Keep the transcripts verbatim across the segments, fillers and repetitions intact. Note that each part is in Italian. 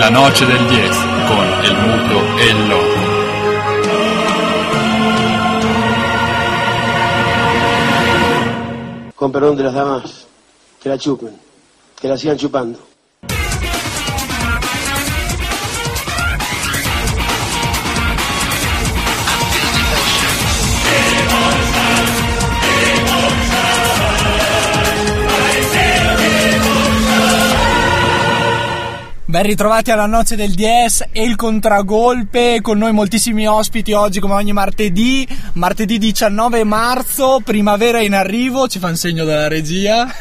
La noce del dieci con El Muto e il Loco. Con perdón de las damas, que la chupen, que la sigan chupando. Ben ritrovati alla Noce del D S e il Contragolpe, con noi moltissimi ospiti oggi come ogni martedì, martedì diciannove marzo, primavera in arrivo, ci fa un segno dalla regia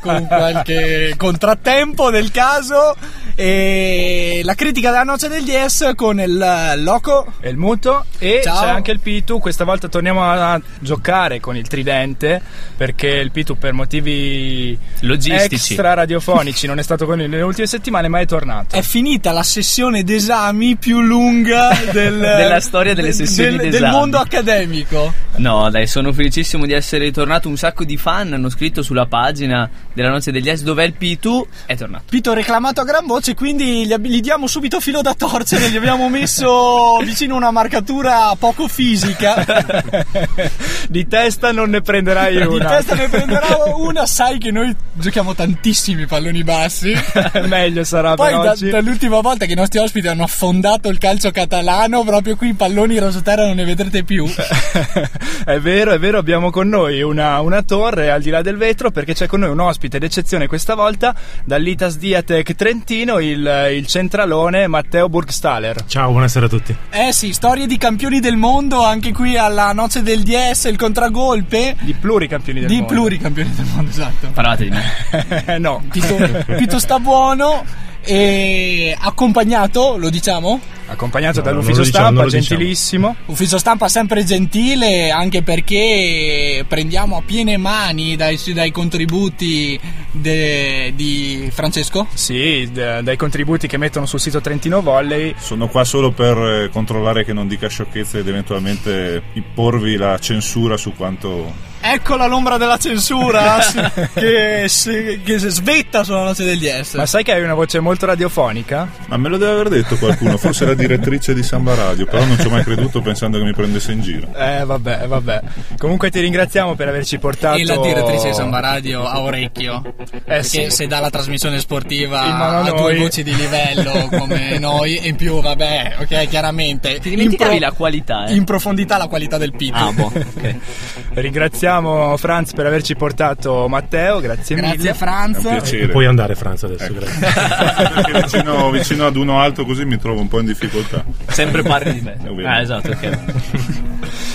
con qualche contrattempo del caso, e la critica della Noce del D S con il Loco e il Muto e Ciao. C'è anche il Pitu. Questa volta torniamo a giocare con il tridente perché il Pitu per motivi logistici extra radiofonici non è stato con noi nelle ultime settimane, ma è tornato. È finita la sessione d'esami più lunga del, della storia delle sessioni del, d'esami del mondo accademico. No dai, sono felicissimo di essere ritornato. Un sacco di fan hanno scritto sulla pagina della Noce degli S: dov'è il Pitu? È tornato. Pitu reclamato a gran voce, quindi gli, gli diamo subito filo da torcere. Gli abbiamo messo vicino una marcatura poco fisica. Di testa non ne prenderai una. Di testa ne prenderò una. Sai che noi giochiamo tantissimi palloni bassi. Meglio sarà. Poi Da, dall'ultima volta che i nostri ospiti hanno affondato il calcio catalano, proprio qui i palloni rosoterra non ne vedrete più. È vero, è vero, abbiamo con noi una, una torre al di là del vetro, perché c'è con noi un ospite d'eccezione questa volta dall'Itas Diatec Trentino, il, il centralone Matteo Burgstaller. Ciao, buonasera a tutti. Eh sì, storie di campioni del mondo anche qui alla Noce del D S, il Contragolpe. Di pluricampioni del di mondo. Di pluricampioni del mondo, esatto. Parlate di me. No. Pito, Pito sta buono. E accompagnato, lo diciamo? Accompagnato no, dall'ufficio diciamo, stampa, gentilissimo. Diciamo. Ufficio stampa sempre gentile, anche perché prendiamo a piene mani dai, dai contributi de, di Francesco? Sì, de, dai contributi che mettono sul sito Trentino Volley. Sono qua solo per controllare che non dica sciocchezze ed eventualmente imporvi la censura su quanto... Eccola l'ombra della censura che, si, che si svetta sulla Noce del D S. Ma sai che hai una voce molto radiofonica? Ma me lo deve aver detto qualcuno, forse la direttrice di Samba Radio, però non ci ho mai creduto pensando che mi prendesse in giro. Eh vabbè, vabbè. Comunque ti ringraziamo per averci portato... E la direttrice di Samba Radio a orecchio, eh, perché sì. Se dà la trasmissione sportiva a due voci di livello come noi, e in più vabbè, ok, chiaramente... Ti dimenticavi pro- la qualità, eh? In profondità la qualità del Pitu. Ah boh, ok. Ringraziamo Franz per averci portato Matteo, grazie, grazie mille. Grazie Franz. È un piacere. Puoi andare Franz adesso, grazie. vicino, vicino ad uno alto così mi trovo un po' in difficoltà. Sempre parli di me. Ah, esatto, ok.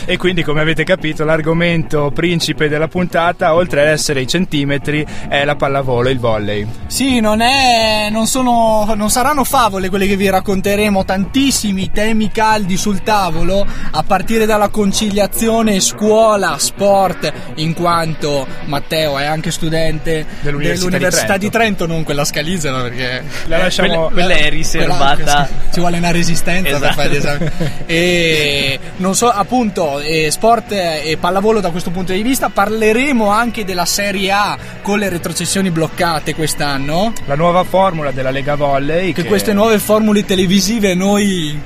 E quindi come avete capito l'argomento principe della puntata, oltre ad essere i centimetri, è la pallavolo, il volley. Sì, non è non sono non saranno favole quelle che vi racconteremo, tantissimi temi caldi sul tavolo, a partire dalla conciliazione scuola sport, in quanto Matteo è anche studente dell'Università, dell'università di, Trento. di Trento, non quella scalisera perché la lasciamo, quella, quella è riservata, quella, ci vuole una resistenza, esatto, per fare gli esami. E non so, appunto, e sport e pallavolo da questo punto di vista. Parleremo anche della Serie A con le retrocessioni bloccate quest'anno, la nuova formula della Lega Volley che, che... queste nuove formule televisive noi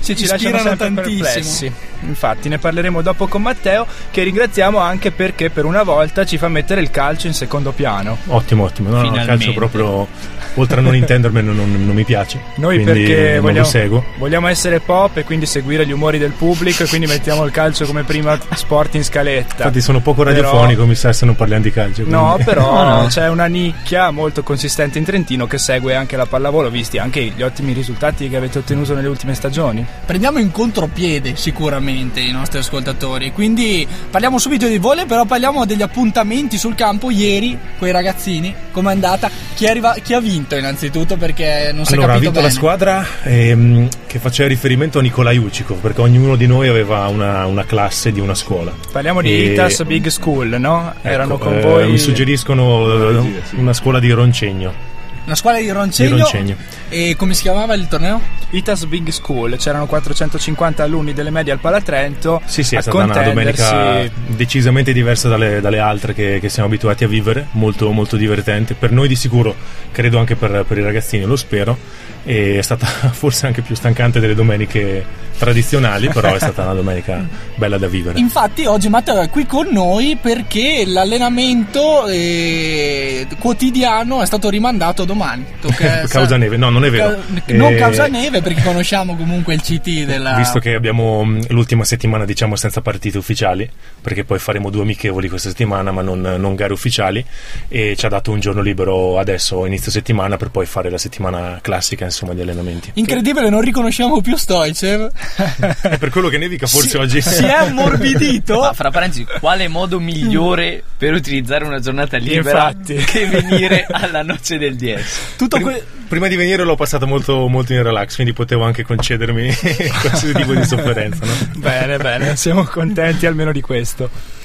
sì, ci ispirano tantissimo, perplessi. Infatti ne parleremo dopo con Matteo, che ringraziamo anche perché per una volta ci fa mettere il calcio in secondo piano. Ottimo, ottimo. No, no, il calcio proprio, oltre a non intendermelo, non, non mi piace. Noi perché vogliamo, seguo. vogliamo essere pop e quindi seguire gli umori del pubblico, e quindi mettiamo il calcio come prima sport in scaletta. Infatti sono poco radiofonico, però... mi sa se non parliamo di calcio. Quindi. No, però no, no. C'è una nicchia molto consistente in Trentino che segue anche la pallavolo, visti anche gli ottimi risultati che avete ottenuto nelle ultime stagioni. Prendiamo in contropiede sicuramente i nostri ascoltatori, quindi parliamo subito di volley, però parliamo degli appuntamenti sul campo ieri coi ragazzini. Com'è andata? Chi, arriva, chi ha vinto innanzitutto, perché non si allora, è capito bene. Allora ha vinto bene. La squadra ehm, che faceva riferimento a Nicola Iucico, perché ognuno di noi aveva una, una classe di una scuola. Parliamo di e... Itas Big School, no? Ecco, erano con eh, voi. Mi suggeriscono eh, una scuola di Roncegno. Una scuola di Roncegno, di Roncegno. E come si chiamava il torneo? Itas Big School, c'erano quattrocentocinquanta alunni delle medie al Pala Trento. Sì, sì, è stata una domenica decisamente diversa dalle, dalle altre che, che siamo abituati a vivere, molto molto divertente per noi di sicuro, credo anche per, per i ragazzini, lo spero, e è stata forse anche più stancante delle domeniche tradizionali, però è stata una domenica bella da vivere. Infatti oggi Matteo è qui con noi perché l'allenamento eh, quotidiano è stato rimandato domani. Tocca causa neve, no, non è vero. Ca- non eh, causa neve, perché conosciamo comunque il C T della... Visto che abbiamo l'ultima settimana, diciamo, senza partite ufficiali, perché poi faremo due amichevoli questa settimana, ma non, non gare ufficiali, e ci ha dato un giorno libero adesso, inizio settimana, per poi fare la settimana classica, insomma, di allenamenti. Incredibile, non riconosciamo più Stoychev. È per quello che nevica forse si, oggi. Si è ammorbidito. Ma fra parentesi, quale modo migliore per utilizzare una giornata libera, infatti, che venire alla noce del D S? Tutto prima, que- prima di venire l'ho passata molto, molto in relax, quindi potevo anche concedermi qualsiasi tipo di sofferenza, no? Bene, bene, siamo contenti almeno di questo.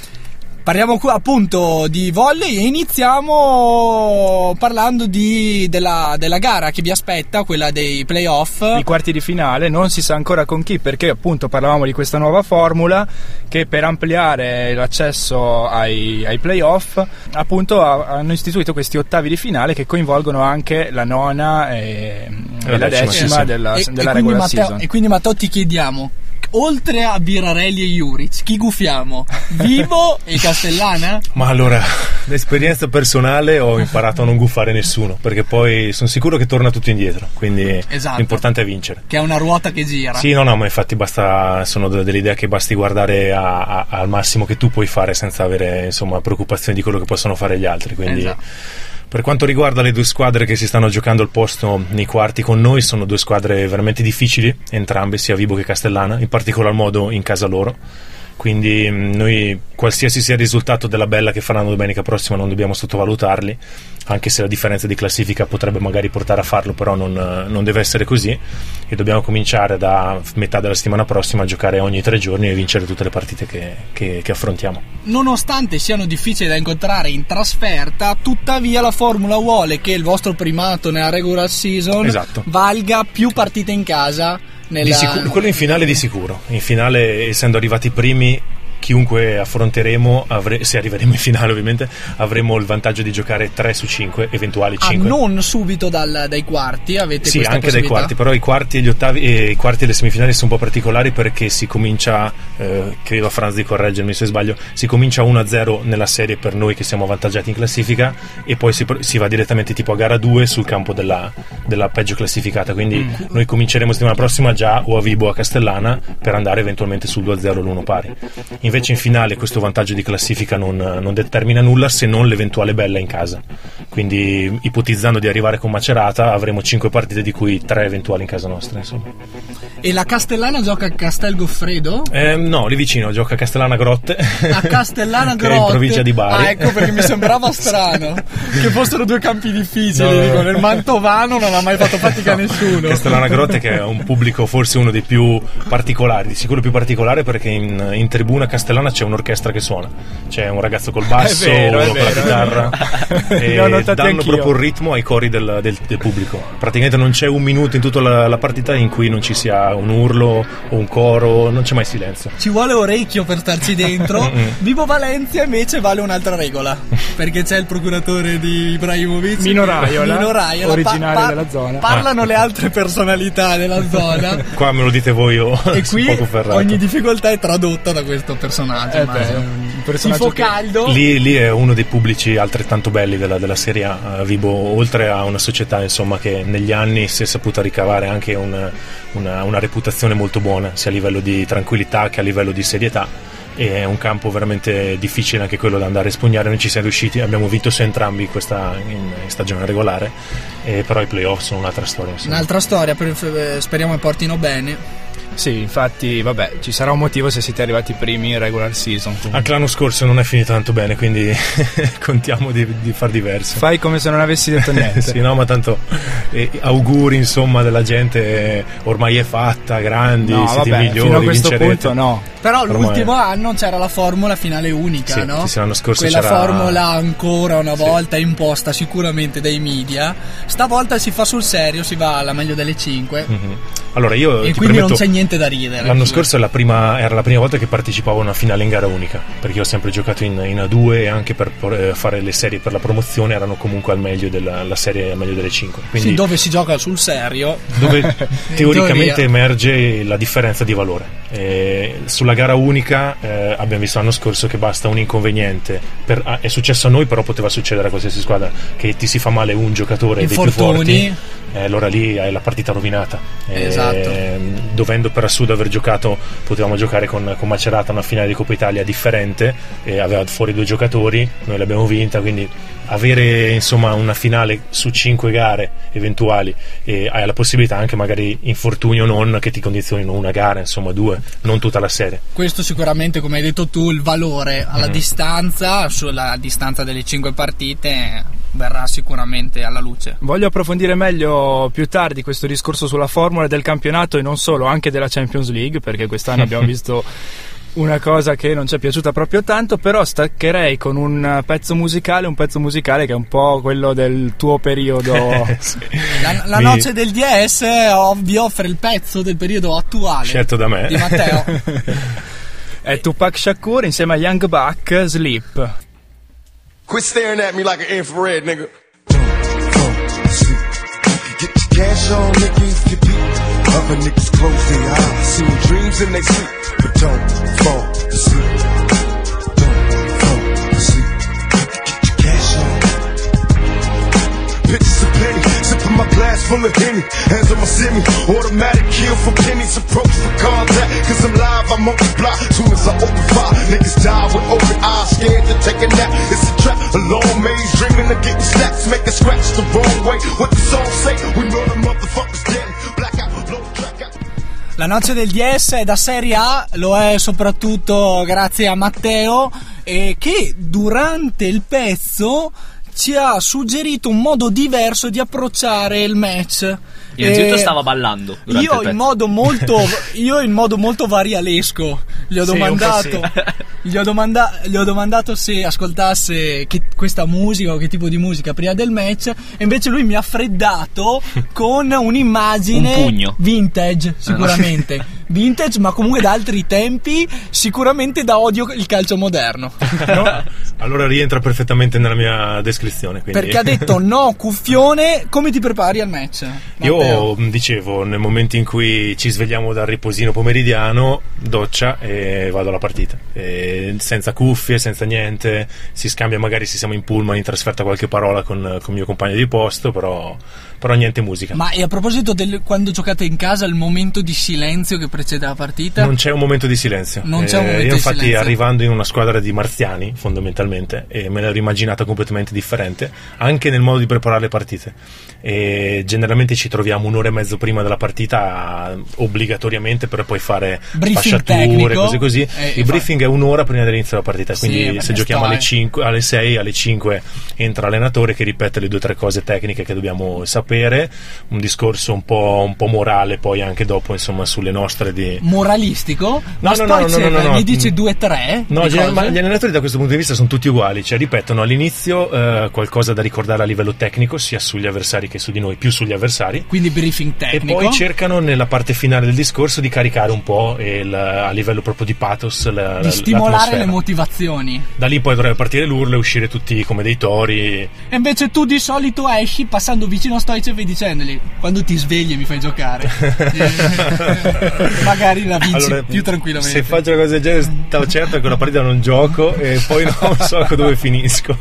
Parliamo qua appunto di volley e iniziamo parlando di, della, della gara che vi aspetta, quella dei playoff, i quarti di finale. Non si sa ancora con chi, perché appunto parlavamo di questa nuova formula che per ampliare l'accesso ai, ai playoff appunto ha, hanno istituito questi ottavi di finale che coinvolgono anche la nona e la, la decima, decima sì, della, e, della e regular Matteo, season. E quindi Matteo ti chiediamo, oltre a Birarelli e Juric, chi gufiamo? Vibo e Castellana? Ma allora, da esperienza personale ho imparato a non gufare nessuno, perché poi sono sicuro che torna tutto indietro, quindi esatto, l'importante è vincere. Che è una ruota che gira. Sì, no, no, ma infatti basta, sono dell'idea che basti guardare a, a, al massimo che tu puoi fare senza avere, insomma, preoccupazioni di quello che possono fare gli altri, quindi... Esatto. Per quanto riguarda le due squadre che si stanno giocando il posto nei quarti con noi, sono due squadre veramente difficili, entrambe, sia Vibo che Castellana, in particolar modo in casa loro. Quindi noi, qualsiasi sia il risultato della bella che faranno domenica prossima, non dobbiamo sottovalutarli, anche se la differenza di classifica potrebbe magari portare a farlo, però non, non deve essere così, e dobbiamo cominciare da metà della settimana prossima a giocare ogni tre giorni e vincere tutte le partite che, che, che affrontiamo. Nonostante siano difficili da incontrare in trasferta, tuttavia la formula vuole che il vostro primato nella regular season, esatto, valga più partite in casa. Nella... Di sicuro, quello in finale di sicuro. In finale, essendo arrivati primi, chiunque affronteremo, avre- se arriveremo in finale ovviamente, avremo il vantaggio di giocare tre su cinque, eventuali cinque. Ah, non subito dal, dai quarti avete sì, questa possibilità? Sì, anche dai quarti, però i quarti e gli ottavi e i quarti e le semifinali sono un po' particolari, perché si comincia, eh, credo a Franz di correggermi se sbaglio, si comincia uno a zero nella serie per noi che siamo avvantaggiati in classifica, e poi si, si va direttamente tipo a gara due sul campo della, della peggio classificata, quindi mm. noi cominceremo settimana prossima già o a Vibo o a Castellana per andare eventualmente sul due a zero l'uno pari. In Invece in finale questo vantaggio di classifica non, non determina nulla, se non l'eventuale bella in casa. Quindi, ipotizzando di arrivare con Macerata, avremo cinque partite di cui tre eventuali in casa nostra, insomma. E la Castellana gioca a Castel Goffredo? Eh, no, lì vicino, gioca a Castellana Grotte. A Castellana Grotte? Che è in provincia di Bari. Ah, ecco perché mi sembrava strano che fossero due campi difficili. No, dico, nel mantovano non ha mai fatto fatica no, nessuno. Castellana Grotte che è un pubblico forse uno dei più particolari, di sicuro più particolare, perché in, in tribuna Castellana c'è un'orchestra che suona, c'è un ragazzo col basso, vero, uno con la chitarra e no, danno anch'io proprio il ritmo ai cori del, del, del pubblico. Praticamente non c'è un minuto in tutta la, la partita in cui non ci sia un urlo o un coro, non c'è mai silenzio. Ci vuole orecchio per starci dentro. Vibo Valentia invece vale un'altra regola, perché c'è il procuratore di Ibrahimovic, Mino Raiola, Mino Raiola originario pa- pa- della zona. Parlano ah. le altre personalità della zona. Qua me lo dite voi, io e qui poco ferrato. Ogni difficoltà è tradotta da questo personaggio. Eh beh, un personaggio caldo. Lì, lì è uno dei pubblici altrettanto belli della, della Serie A. Vibo, oltre a una società, insomma, che negli anni si è saputa ricavare anche una, una, una reputazione molto buona, sia a livello di tranquillità che a livello di serietà, e è un campo veramente difficile anche quello da andare a espugnare. Noi ci siamo riusciti, abbiamo vinto su entrambi questa in stagione regolare, eh, però i playoff sono un'altra storia, insomma. Un'altra storia, speriamo che portino bene. Sì, infatti, vabbè, ci sarà un motivo se siete arrivati primi in regular season. Comunque. Anche l'anno scorso non è finito tanto bene, quindi contiamo di, di far diverso. Fai come se non avessi detto niente. Sì, no, ma tanto eh, auguri, insomma, della gente ormai è fatta, grandi, no, siete vabbè, migliori, fino a questo vincerete. Punto no. Però ormai l'ultimo anno c'era la formula finale unica, sì, no? Sì, l'anno scorso quella c'era... formula ancora una volta, sì, imposta sicuramente dai media. Stavolta si fa sul serio, si va alla meglio delle cinque. Mm-hmm. Allora io e ti quindi permetto, non c'è niente da ridere. L'anno scorso è la prima, era la prima volta che partecipavo a una finale in gara unica, perché io ho sempre giocato in, in A due, e anche per, per fare le serie per la promozione erano comunque al meglio della la serie al meglio delle cinque. Quindi sì, dove si gioca sul serio, dove teoricamente emerge la differenza di valore. E sulla gara unica eh, abbiamo visto l'anno scorso che basta un inconveniente per, ah, è successo a noi, però poteva succedere a qualsiasi squadra, che ti si fa male un giocatore infortuni dei più forti. Eh, allora lì hai la partita rovinata, eh, esatto. Dovendo per assurdo aver giocato, potevamo giocare con, con Macerata una finale di Coppa Italia differente, eh, aveva fuori due giocatori, noi l'abbiamo vinta, quindi avere insomma una finale su cinque gare eventuali, e hai la possibilità anche magari infortuni o non che ti condizionino una gara, insomma due, non tutta la serie. Questo sicuramente, come hai detto tu, il valore alla mm. distanza, sulla distanza delle cinque partite verrà sicuramente alla luce. Voglio approfondire meglio più tardi questo discorso sulla formula del campionato e non solo, anche della Champions League, perché quest'anno abbiamo visto una cosa che non ci è piaciuta proprio tanto. Però staccherei con un pezzo musicale, un pezzo musicale che è un po' quello del tuo periodo. Sì. La, la Mi... noce del D S vi offre il pezzo del periodo attuale, scelto da me, di Matteo. È Tupac Shakur insieme a Young Buck, Sleep. Quit staring at me like an infrared, nigga. Come, come, sleep. Get your cash on, niggas get beat. Other niggas close their eyes, seeing dreams in their sleep. But don't fall asleep. Don't fall asleep. Get your cash on. Bitches a penny, sipping my glass full of Henny. Hands on my semi, automatic kill for pennies. Approach for contact, cause I'm live, I'm on the block. Soon as I open fire, niggas die with open eyes. Scared to take a nap, it's a trap. A long maze, dreaming of getting snacks. Make a scratch the wrong way, what the song say? We know the motherfuckers dead. Blackout, blow the track out. La noce del D S è da Serie A, lo è soprattutto grazie a Matteo, eh, che durante il pezzo ci ha suggerito un modo diverso di approcciare il match. Innanzitutto stava ballando io in modo molto io in modo molto varialesco. Gli ho sì, domandato sì. gli, ho domanda- gli ho domandato se ascoltasse che, questa musica o che tipo di musica prima del match, e invece lui mi ha freddato con un'immagine un pugno vintage, sicuramente vintage, ma comunque da altri tempi, sicuramente da odio il calcio moderno. No? Allora rientra perfettamente nella mia descrizione, quindi. Perché ha detto no cuffione, come ti prepari al match? Io dicevo, nel momento in cui ci svegliamo dal riposino pomeridiano, doccia e vado alla partita, e senza cuffie, senza niente, si scambia magari, se siamo in pullman in trasferta, qualche parola con, con il mio compagno di posto, però, però niente musica. Ma e a proposito del quando giocate in casa, il momento di silenzio che precede la partita? Non c'è un momento di silenzio, non c'è un momento eh, io infatti di silenzio. Arrivando in una squadra di marziani fondamentalmente, e me l'ero immaginata completamente differente anche nel modo di preparare le partite, e generalmente ci troviamo un'ora e mezzo prima della partita obbligatoriamente per poi fare sfasciature, cose così. E, il briefing fa... è un'ora prima dell'inizio della partita, quindi sì, se giochiamo alle cinque, alle sei, alle cinque entra l'allenatore che ripete le due o tre cose tecniche che dobbiamo sapere, un discorso un po', un po' morale poi anche dopo, insomma, sulle nostre di... moralistico? No, ma no, no, no, no, no, no, gli dice due tre? No, gli, ma gli allenatori da questo punto di vista sono tutti uguali, cioè ripetono all'inizio eh, qualcosa da ricordare a livello tecnico, sia sugli avversari che su di noi, più sugli avversari. Quindi briefing tecnico. E poi cercano nella parte finale del discorso di caricare un po' il, a livello proprio di pathos la, di stimolare l'atmosfera, le motivazioni. Da lì poi dovrebbe partire l'urlo e uscire tutti come dei tori. E invece tu di solito esci passando vicino a Stoychev e dicendogli: quando ti svegli mi fai giocare. Magari la vinci allora, più tranquillamente. Se faccio una cosa del genere, stavo certo che la partita non gioco. E poi non so dove finisco.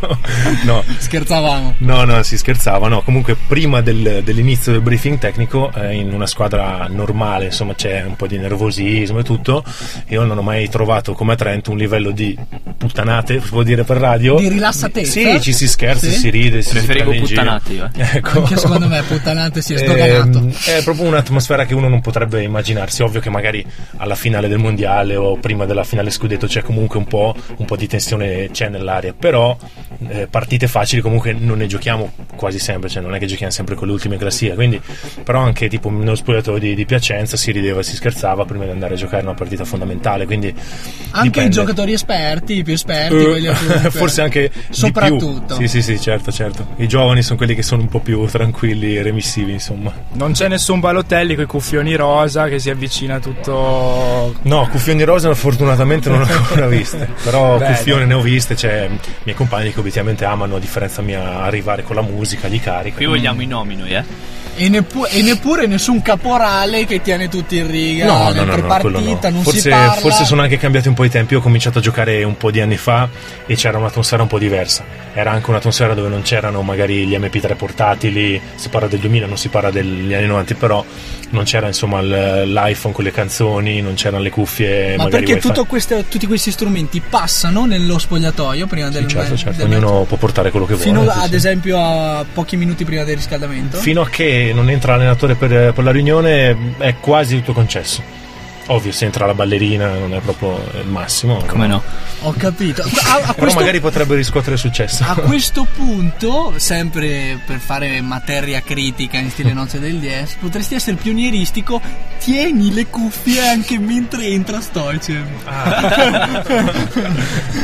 No. Scherzavamo. No, no, si scherzava. No, comunque prima del, dell'inizio del briefing tecnico, eh, in una squadra normale, insomma, c'è un po' di nervosismo e tutto. Io non ho mai trovato come a Trento un livello di puttanate, si può dire per radio. Di rilassatezza. Sì, ci si scherza, sì. Si ride, si preferivo si puttanate io, eh. Ecco. Anche secondo me puttanate si è sdoganato. È, è proprio un'atmosfera che uno non potrebbe immaginarsi. Ovvio che magari alla finale del mondiale o prima della finale scudetto c'è comunque un po', un po' di tensione c'è nell'aria, però eh, partite facili comunque non ne giochiamo quasi sempre, cioè non è che giochiamo sempre con le ultime classifiche, quindi però anche tipo nello spogliatoio di, di Piacenza si rideva e si scherzava prima di andare a giocare una partita fondamentale, quindi anche dipende. I giocatori esperti, i più esperti, uh, quelli forse anche soprattutto di più. Sì sì sì, certo certo, i giovani sono quelli che sono un po' più tranquilli e remissivi, insomma. Non c'è nessun Balotelli con i cuffioni rosa che si avvicina tutto. No, cuffioni rosa fortunatamente non l'ho ancora viste, però beh, cuffione ne ho viste, cioè i miei compagni che obiettivamente amano a differenza mia arrivare con la musica, li carica. Qui vogliamo i nomi noi, eh? E, neppu- e neppure nessun caporale che tiene tutti in riga, no, no, no, no, partita, no. Non forse, si parla. Forse sono anche cambiati un po' i tempi. Io ho cominciato a giocare un po' di anni fa e c'era una tonsera un po' diversa. Era anche una tonsera dove non c'erano magari gli emme pi tre portatili. Si parla del duemila, non si parla degli anni novanta, però non c'era insomma l'iPhone con le canzoni, non c'erano le cuffie. Ma magari perché tutto questo, tutti questi strumenti passano nello spogliatoio prima del, sì, certo, certo. Del ognuno può portare quello che fino vuole. Fino ad sì. Esempio a pochi minuti prima del riscaldamento, fino a che non entra l'allenatore per, per la riunione è quasi tutto concesso. Ovvio, se entra la ballerina non è proprio il massimo. Come no? No? Ho capito. A, a questo, però magari potrebbe riscuotere successo. A questo punto, sempre per fare materia critica in stile Nozze del D S, potresti essere pionieristico. Tieni le cuffie anche mentre entra Stoychev. Ah.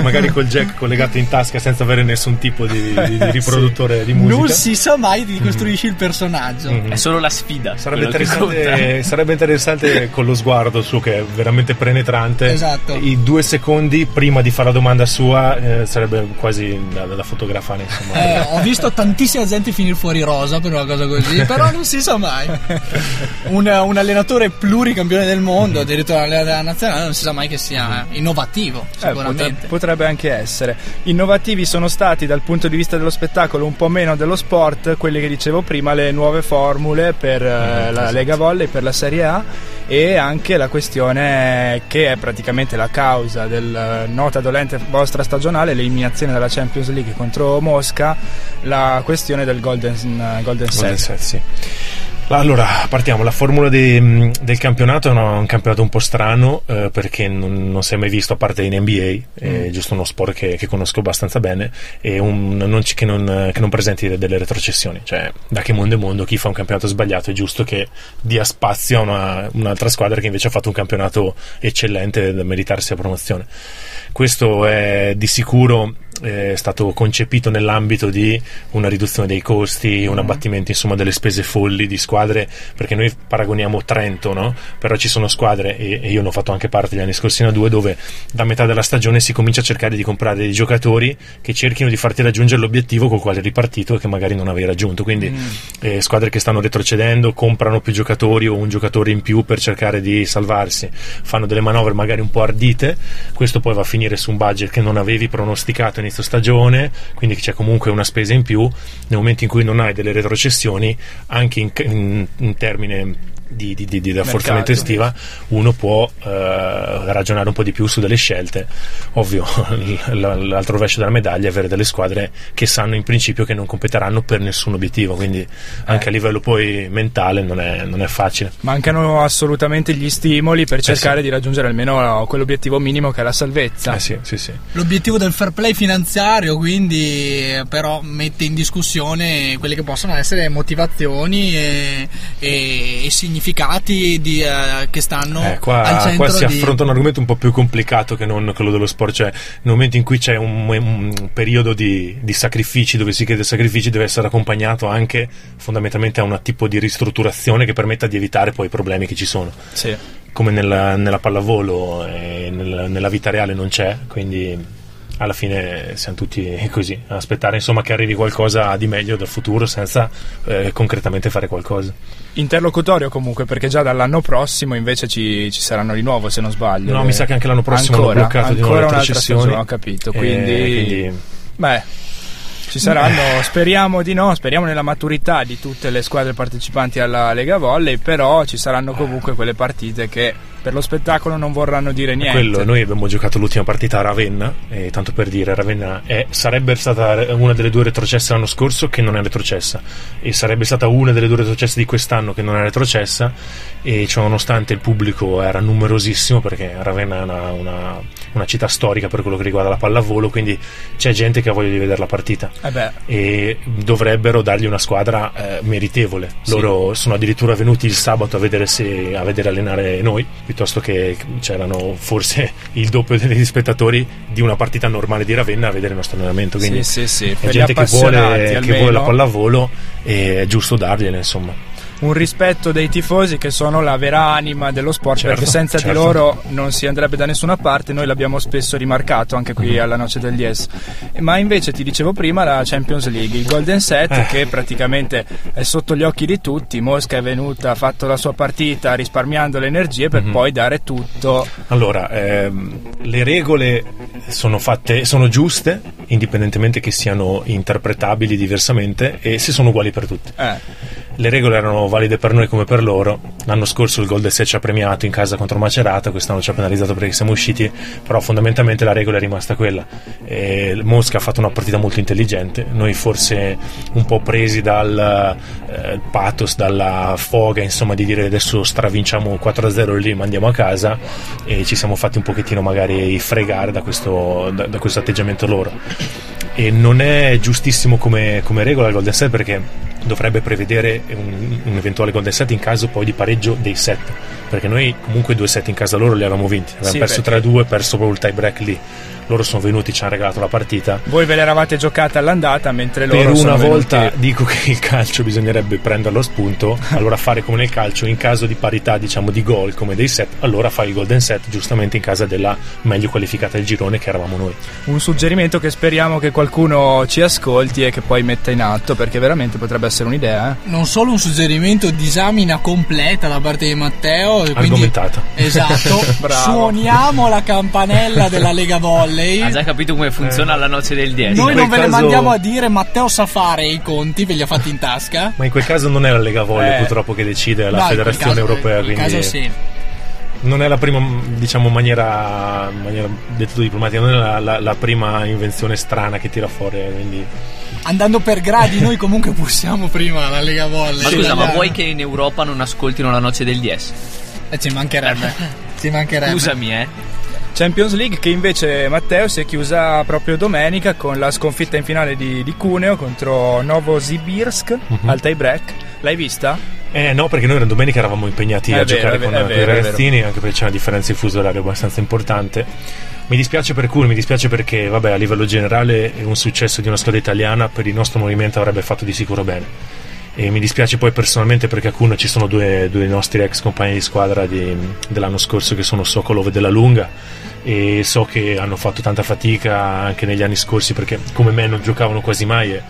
Magari col jack collegato in tasca senza avere nessun tipo di, di, di riproduttore sì. Di musica. Non si sa mai, ti costruisci mm. il personaggio. Mm. È solo la sfida. Sarebbe interessante, sarebbe interessante con lo sguardo suo che è veramente penetrante. Esatto. I due secondi prima di fare la domanda sua eh, sarebbe quasi da, da fotografare. Insomma. Eh, ho visto tantissima gente finire fuori rosa per una cosa così, però non si sa mai. Un, un allenatore pluricampione del mondo, addirittura della nazionale, non si sa mai che sia innovativo. Sicuramente. Eh, potrebbe anche essere. Innovativi sono stati dal punto di vista dello spettacolo, un po' meno dello sport, quelli che dicevo prima, le nuove formule per eh, la Lega Volley, per la Serie A, e anche la questione che è praticamente la causa del nota dolente vostra stagionale, l'eliminazione dalla Champions League contro Mosca, la questione del Golden, golden Set. Sì. Allora partiamo, la formula de, del campionato è un campionato un po' strano eh, perché non, non si è mai visto a parte in N B A, è mm. giusto uno sport che, che conosco abbastanza bene e un, non, che, non, che non presenti delle retrocessioni, cioè da che mondo è mondo chi fa un campionato sbagliato è giusto che dia spazio a una, un'altra squadra che invece ha fatto un campionato eccellente da meritarsi la promozione. Questo è di sicuro è stato concepito nell'ambito di una riduzione dei costi, un abbattimento insomma delle spese folli di squadre, perché noi paragoniamo Trento, no? Però ci sono squadre, e, e io ne ho fatto anche parte gli anni scorsi in A due, dove da metà della stagione si comincia a cercare di comprare dei giocatori che cerchino di farti raggiungere l'obiettivo col quale eri partito e che magari non avevi raggiunto, quindi mm. eh, squadre che stanno retrocedendo comprano più giocatori o un giocatore in più per cercare di salvarsi, fanno delle manovre magari un po' ardite, questo poi va a finire su un budget che non avevi pronosticato in inizio stagione, quindi c'è comunque una spesa in più nel momento in cui non hai delle retrocessioni, anche in, in, in termine di, di, di, di rafforzamento estiva uno può eh, ragionare un po' di più su delle scelte. Ovvio l- l'altro rovescio della medaglia è avere delle squadre che sanno in principio che non competeranno per nessun obiettivo, quindi anche eh. a livello poi mentale non è, non è facile, mancano assolutamente gli stimoli per cercare eh sì. di raggiungere almeno quell'obiettivo minimo che è la salvezza. eh sì, sì, sì. L'obiettivo del fair play finanziario, quindi, però mette in discussione quelle che possono essere motivazioni e, e, e significati significati di, uh, che stanno eh, qua, al centro. Qua si di... affronta un argomento un po' più complicato che non quello dello sport, cioè nel momento in cui c'è un, un periodo di, di sacrifici, dove si chiede sacrifici, deve essere accompagnato anche fondamentalmente a un tipo di ristrutturazione che permetta di evitare poi i problemi che ci sono. Sì. Come nella, nella pallavolo e nella, nella vita reale non c'è, quindi alla fine siamo tutti così, aspettare insomma che arrivi qualcosa di meglio dal futuro senza eh, concretamente fare qualcosa. Interlocutorio comunque, perché già dall'anno prossimo invece ci, ci saranno di nuovo, se non sbaglio. No, eh, mi sa che anche l'anno prossimo ancora, hanno bloccato di nuovo le retrocessioni. Ho capito, quindi, eh, quindi... beh, ci saranno, speriamo di no, speriamo nella maturità di tutte le squadre partecipanti alla Lega Volley, però ci saranno comunque quelle partite che per lo spettacolo non vorranno dire niente. Quello, noi abbiamo giocato l'ultima partita a Ravenna, e tanto per dire, Ravenna è, sarebbe stata una delle due retrocesse l'anno scorso che non è retrocessa, e sarebbe stata una delle due retrocesse di quest'anno che non è retrocessa, e cioè, nonostante il pubblico era numerosissimo, perché Ravenna è una, una, una città storica per quello che riguarda la pallavolo, quindi c'è gente che ha voglia di vedere la partita, eh beh. E dovrebbero dargli una squadra eh, meritevole. Loro sì. sono addirittura venuti il sabato a vedere se a vedere allenare noi, piuttosto che c'erano forse il doppio degli spettatori di una partita normale di Ravenna a vedere il nostro allenamento. Quindi sì, sì, sì. è gente che vuole, che vuole la pallavolo, e è giusto dargliela, insomma. Un rispetto dei tifosi che sono la vera anima dello sport, certo, perché senza certo. di loro non si andrebbe da nessuna parte. Noi l'abbiamo spesso rimarcato anche qui mm-hmm. alla Noce del Dies. Ma invece ti dicevo prima la Champions League, il Golden Set eh. che praticamente è sotto gli occhi di tutti. Mosca è venuta, ha fatto la sua partita risparmiando le energie per mm-hmm. poi dare tutto. Allora ehm, le regole sono fatte, sono giuste indipendentemente che siano interpretabili diversamente, e se sono uguali per tutti eh. le regole erano valide per noi come per loro. L'anno scorso il Golden Set ci ha premiato in casa contro Macerata, quest'anno ci ha penalizzato perché siamo usciti, però fondamentalmente la regola è rimasta quella. E Mosca ha fatto una partita molto intelligente, noi forse un po' presi dal eh, pathos, dalla foga, insomma, di dire adesso stravinciamo quattro a zero lì, mandiamo a casa, e ci siamo fatti un pochettino magari fregare da questo, da, da questo atteggiamento loro. E non è giustissimo come, come regola il Golden Set, perché dovrebbe prevedere un, un eventuale Golden Set in caso poi di pareggio dei set, perché noi comunque due set in casa loro li avevamo vinti, avevamo sì, perso tre a due, perso proprio il tie break lì. Loro sono venuti, ci hanno regalato la partita. Voi ve l'eravate giocata all'andata, mentre loro per sono una volta venuti... dico che il calcio bisognerebbe prenderlo a spunto. Allora fare come nel calcio, in caso di parità, diciamo, di gol come dei set, allora fai il Golden Set giustamente in casa della meglio qualificata del girone, che eravamo noi. Un suggerimento che speriamo che qualcuno ci ascolti e che poi metta in atto, perché veramente potrebbe essere un'idea eh? Non solo un suggerimento, disamina completa da parte di Matteo, argomentata, quindi... esatto. Bravo. Suoniamo la campanella della Lega Volley. Ha già capito come funziona eh. la Noce del dieci. Noi non ve caso... le mandiamo a dire, Matteo sa fare i conti, ve li ha fatti in tasca. Ma in quel caso non è la Lega Volley eh. purtroppo che decide, è la no, federazione caso, europea. In caso sì. Non è la prima, diciamo, maniera, maniera detto diplomatica, non è la, la, la prima invenzione strana che tira fuori, quindi... Andando per gradi, noi comunque possiamo prima la Lega Volley. Ma scusa, ma vuoi che in Europa non ascoltino la Noce del dieci? Eh, ci mancherebbe. Ci mancherebbe. Scusami, eh. Champions League che invece, Matteo, si è chiusa proprio domenica con la sconfitta in finale di, di Cuneo contro Novosibirsk uh-huh. al tie break. L'hai vista? Eh no, perché noi domenica eravamo impegnati è a vero, giocare vero, con, vero, con i ragazzini, anche perché c'è una differenza di fuso orario abbastanza importante. Mi dispiace per Cuneo, mi dispiace perché vabbè, a livello generale un successo di una squadra italiana per il nostro movimento avrebbe fatto di sicuro bene. E mi dispiace poi personalmente perché a Cuneo ci sono due, due nostri ex compagni di squadra di, dell'anno scorso, che sono Sokolov e Della Lunga, e so che hanno fatto tanta fatica anche negli anni scorsi, perché come me non giocavano quasi mai e,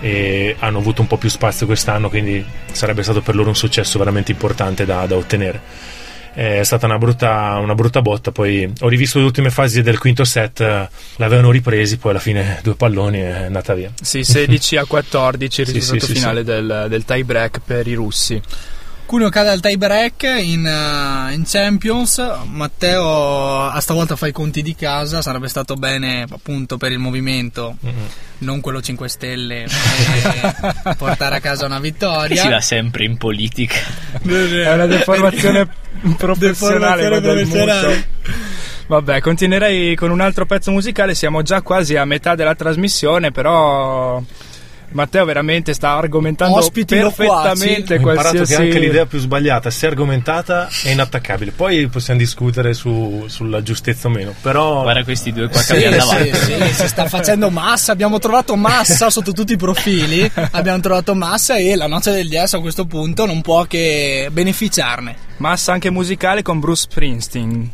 e hanno avuto un po' più spazio quest'anno, quindi sarebbe stato per loro un successo veramente importante da, da ottenere. È stata una brutta, una brutta botta. Poi ho rivisto le ultime fasi del quinto set, l'avevano ripresi, poi alla fine due palloni è andata via. Sì, sedici a quattordici il sì, risultato sì, finale sì. Del, del tie break per i russi. Cuneo cade al tie break in, uh, in Champions. Matteo a stavolta fa i conti di casa, sarebbe stato bene appunto per il movimento mm-hmm. non quello cinque stelle portare a casa una vittoria. Si va sempre in politica, è una deformazione professionale, professionale. Vabbè, continuerei con un altro pezzo musicale, siamo già quasi a metà della trasmissione, però Matteo veramente sta argomentando ospiti perfettamente. Ho qualsiasi... imparato che anche l'idea più sbagliata, se argomentata, è inattaccabile. Poi possiamo discutere su, sulla giustezza o meno, però guarda questi due qua sì, cambiando sì, avanti sì, sì. Si sta facendo massa, abbiamo trovato massa sotto tutti i profili, abbiamo trovato massa, e la Noce del Dies a questo punto non può che beneficiarne. Massa anche musicale con Bruce Springsteen.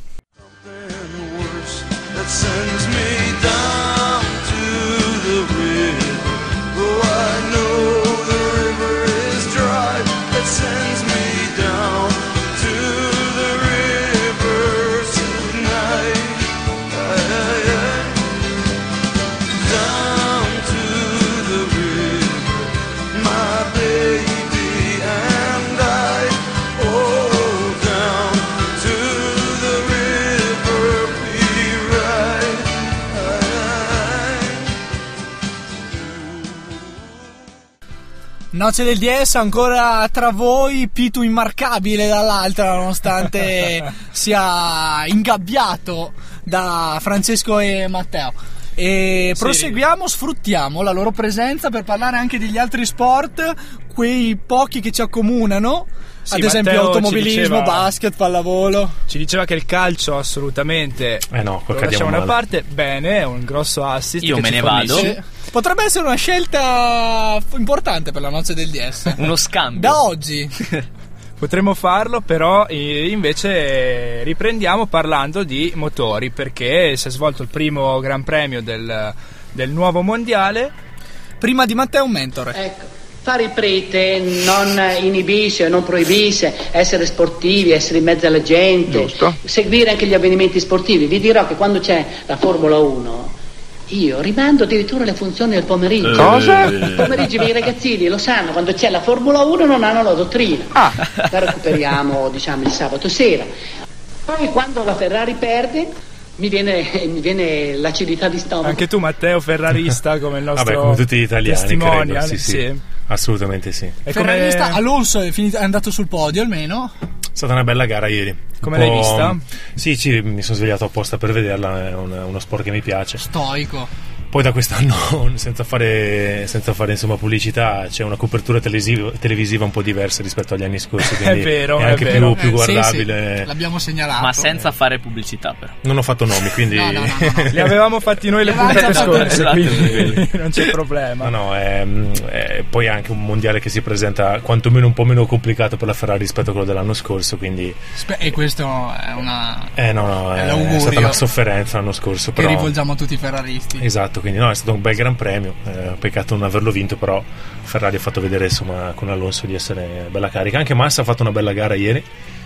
Noce del D S ancora tra voi, Pitu immarcabile dall'altra, nonostante sia ingabbiato da Francesco e Matteo. E sì, proseguiamo, sfruttiamo la loro presenza per parlare anche degli altri sport, quei pochi che ci accomunano. Sì, ad esempio Matteo, automobilismo, diceva, basket, pallavolo. Ci diceva che il calcio assolutamente eh no, lo lasciamo da parte. Bene, è un grosso assist. Io me ne vado. Sì. Potrebbe essere una scelta importante per la noce del D S. Uno scambio. Da oggi. Potremmo farlo, però invece riprendiamo parlando di motori, perché si è svolto il primo Gran Premio del, del nuovo mondiale. Prima di Matteo un mentore. Ecco. Fare il prete non inibisce, non proibisce essere sportivi, essere in mezzo alla gente. Giusto. Seguire anche gli avvenimenti sportivi. Vi dirò che quando c'è la Formula uno io rimando addirittura le funzioni del pomeriggio. Cosa? Il pomeriggio i ragazzini lo sanno, quando c'è la Formula uno non hanno la dottrina. Ah. La recuperiamo, diciamo, il sabato sera. Poi quando la Ferrari perde mi viene, mi viene l'acidità di stomaco. Anche tu, Matteo, ferrarista come il nostro. Vabbè, come tutti gli italiani, credo. Sì, sì, sì, assolutamente sì. E ferrarista, come... Alonso è, finito, è andato sul podio almeno. È stata una bella gara ieri. Come l'hai vista? Sì, sì, mi sono svegliato apposta per vederla. È un, uno sport che mi piace. Stoico. Poi da quest'anno, senza fare, senza fare insomma pubblicità, c'è una copertura televisiva, televisiva un po' diversa rispetto agli anni scorsi, quindi è vero, è anche è vero. Più, più guardabile. Eh, sì, sì. L'abbiamo segnalato. Ma senza eh. fare pubblicità, però. Non ho fatto nomi, quindi no, no, no, no. Le avevamo fatti noi le puntate scorse, quindi non c'è problema. No, no, è, è poi è anche un mondiale che si presenta quantomeno un po' meno complicato per la Ferrari rispetto a quello dell'anno scorso, quindi Spe- e questo è una eh, no, no, è, è stata una sofferenza l'anno scorso, però che rivolgiamo a tutti i ferraristi. Esatto. Quindi no, è stato un bel Gran Premio, eh, peccato non averlo vinto, però Ferrari ha fatto vedere insomma con Alonso di essere bella carica. Anche Massa ha fatto una bella gara ieri,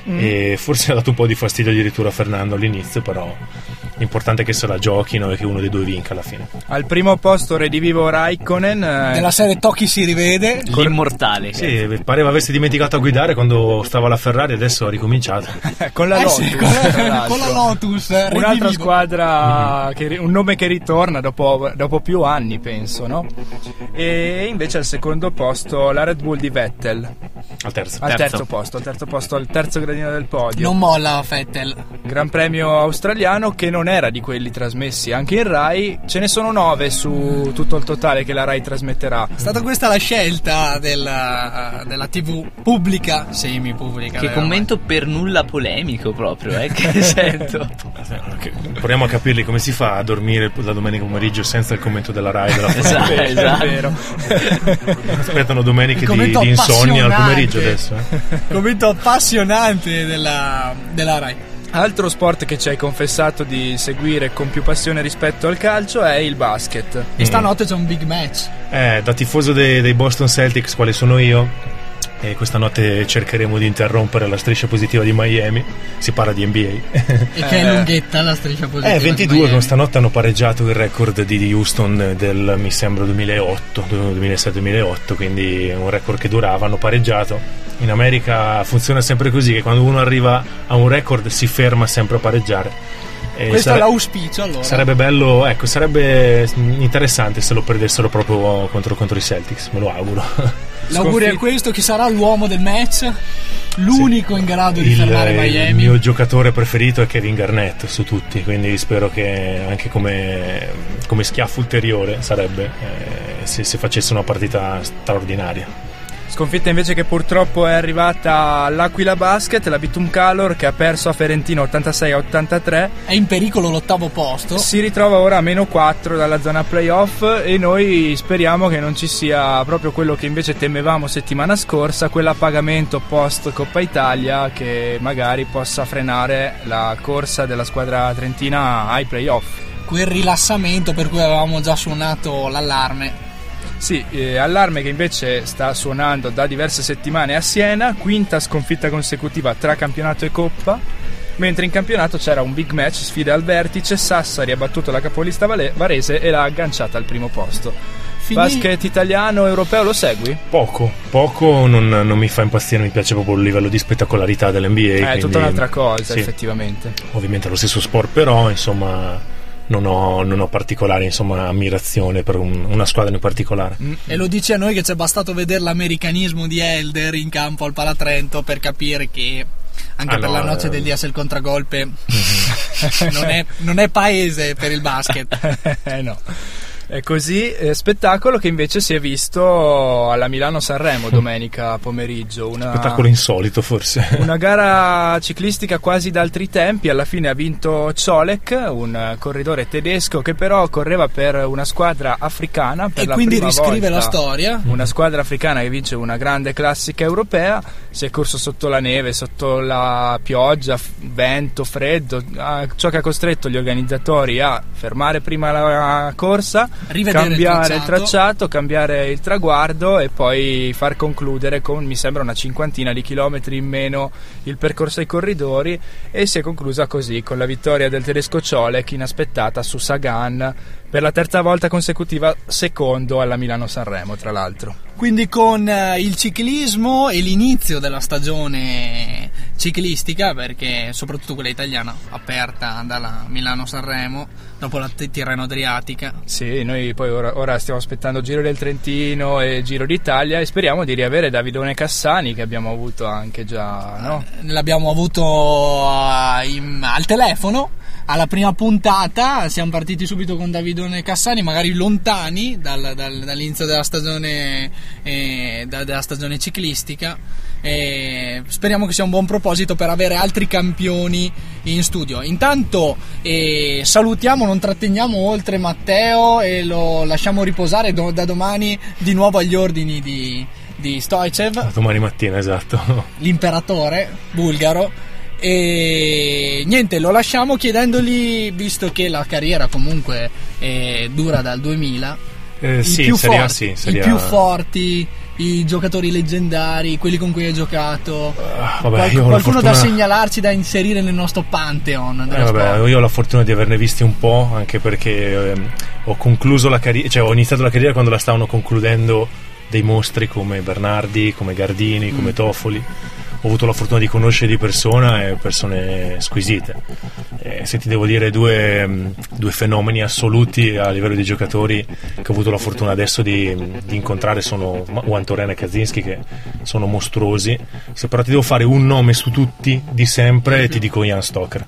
mm. e forse ha dato un po' di fastidio addirittura a Fernando all'inizio, però l'importante è che se la giochino e che uno dei due vinca alla fine. Al primo posto redivivo Raikkonen, eh, nella serie Tocchi si rivede, l'immortale. Sì, pareva avesse dimenticato a guidare quando stava alla Ferrari, adesso ha ricominciato con la eh Lotus, sì, con, con la Lotus, eh, un'altra squadra, mm. che, un nome che ritorna dopo dopo più anni, penso, no? E invece al secondo posto la Red Bull di Vettel. Al terzo. Al terzo, terzo posto, al terzo posto, al terzo gradino del podio. Non molla Vettel. Gran Premio australiano che non era di quelli trasmessi anche in Rai, ce ne sono nove su tutto il totale che la Rai trasmetterà. È stata questa la scelta della, della tivù pubblica, semi pubblica. Che commento mai. Per nulla polemico proprio, eh, che sento. Proviamo a capirli come si fa a dormire la domenica pomeriggio senza il commento della Rai, della esatto, esatto. È vero. Aspettano domeniche di, di insonnia al pomeriggio adesso, eh. Commento appassionante della, della Rai. Altro sport che ci hai confessato di seguire con più passione rispetto al calcio è il basket. mm. E stanotte c'è un big match, eh, da tifoso dei, dei Boston Celtics quale sono io, e questa notte cercheremo di interrompere la striscia positiva di Miami. Si parla di N B A e eh, che è lunghetta la striscia positiva, eh, ventidue, con stanotte hanno pareggiato il record di Houston del, mi sembra, duemilaotto duemilasette duemilaotto, quindi un record che durava. Hanno pareggiato. In America funziona sempre così, che quando uno arriva a un record si ferma sempre a pareggiare. E questo sare- è l'auspicio, allora. Sarebbe bello, ecco, sarebbe interessante se lo perdessero proprio contro, contro i Celtics, me lo auguro. L'augurio Sconfit- è questo, chi sarà l'uomo del match? L'unico sì, in grado di il, fermare Miami. Il mio giocatore preferito è Kevin Garnett su tutti, quindi spero che anche come, come schiaffo ulteriore sarebbe, eh, se, se facesse una partita straordinaria. Sconfitta invece che purtroppo è arrivata l'Aquila Basket, la Bitum Calor, che ha perso a Ferentino ottantasei a ottantatré. È in pericolo l'ottavo posto. Si ritrova ora a meno quattro dalla zona playoff, e noi speriamo che non ci sia proprio quello che invece temevamo settimana scorsa, quella a pagamento post Coppa Italia, che magari possa frenare la corsa della squadra trentina ai playoff. Quel rilassamento per cui avevamo già suonato l'allarme. Sì, eh, allarme che invece sta suonando da diverse settimane a Siena, quinta sconfitta consecutiva tra campionato e coppa, mentre in campionato c'era un big match, sfida al vertice, Sassari ha battuto la capolista Varese e l'ha agganciata al primo posto. Finì. Basket italiano europeo lo segui? Poco, poco, non, non mi fa impazzire, mi piace proprio il livello di spettacolarità dell'N B A. È eh, tutta un'altra cosa, sì, effettivamente. Ovviamente è lo stesso sport, però insomma... non ho, non ho particolare, insomma, ammirazione per un, una squadra in particolare. Mm. E lo dice a noi che ci è bastato vedere l'americanismo di Elder in campo al Pala Trento per capire che anche ah, per no, la noce ehm... del Dias il contragolpe mm-hmm. non, è, non è paese per il basket. Eh no. È così, eh, spettacolo che invece si è visto alla Milano-Sanremo domenica pomeriggio. Una, spettacolo insolito forse. Una gara ciclistica quasi da altri tempi, alla fine ha vinto Ciolek, un corridore tedesco che però correva per una squadra africana. Per e la quindi prima riscrive volta, la storia. Una squadra africana che vince una grande classica europea, si è corso sotto la neve, sotto la pioggia, vento, freddo, ciò che ha costretto gli organizzatori a fermare prima la corsa, rivedere cambiare il tracciato. il tracciato, cambiare il traguardo e poi far concludere con, mi sembra, una cinquantina di chilometri in meno il percorso ai corridori, e si è conclusa così con la vittoria del tedesco Ciolek, inaspettata, su Sagan, per la terza volta consecutiva secondo alla Milano-Sanremo, tra l'altro. Quindi con il ciclismo e l'inizio della stagione ciclistica, perché soprattutto quella italiana aperta dalla Milano-Sanremo dopo la Tirreno Adriatica. Sì, noi poi ora, ora stiamo aspettando Giro del Trentino e Giro d'Italia, e speriamo di riavere Davide Cassani, che abbiamo avuto anche già, no? L'abbiamo avuto in, al telefono alla prima puntata, siamo partiti subito con Davidone Cassani, magari lontani dal, dal, dall'inizio della stagione, eh, da, della stagione ciclistica, eh, speriamo che sia un buon proposito per avere altri campioni in studio. Intanto eh, salutiamo, non tratteniamo oltre Matteo e lo lasciamo riposare do, da domani di nuovo agli ordini di, di Stoychev. Domani mattina, esatto. L'imperatore bulgaro. E niente, lo lasciamo chiedendogli, visto che la carriera comunque eh, dura dal duemila, eh, i, sì, più seria, forti, sì, seria... i più forti, i giocatori leggendari, quelli con cui hai giocato, uh, vabbè, Qual- io qualcuno fortuna... da segnalarci, da inserire nel nostro pantheon della eh, vabbè, io ho la fortuna di averne visti un po', anche perché eh, ho concluso la carriera, cioè ho iniziato la carriera quando la stavano concludendo dei mostri come Bernardi, come Gardini, come mm. Toffoli. Ho avuto la fortuna di conoscere di persona e persone squisite, e se ti devo dire due, due fenomeni assoluti a livello di giocatori che ho avuto la fortuna adesso di, di incontrare sono Wantoren e Kaczynski, che sono mostruosi. Se però ti devo fare un nome su tutti di sempre, ti dico Jan Stocker,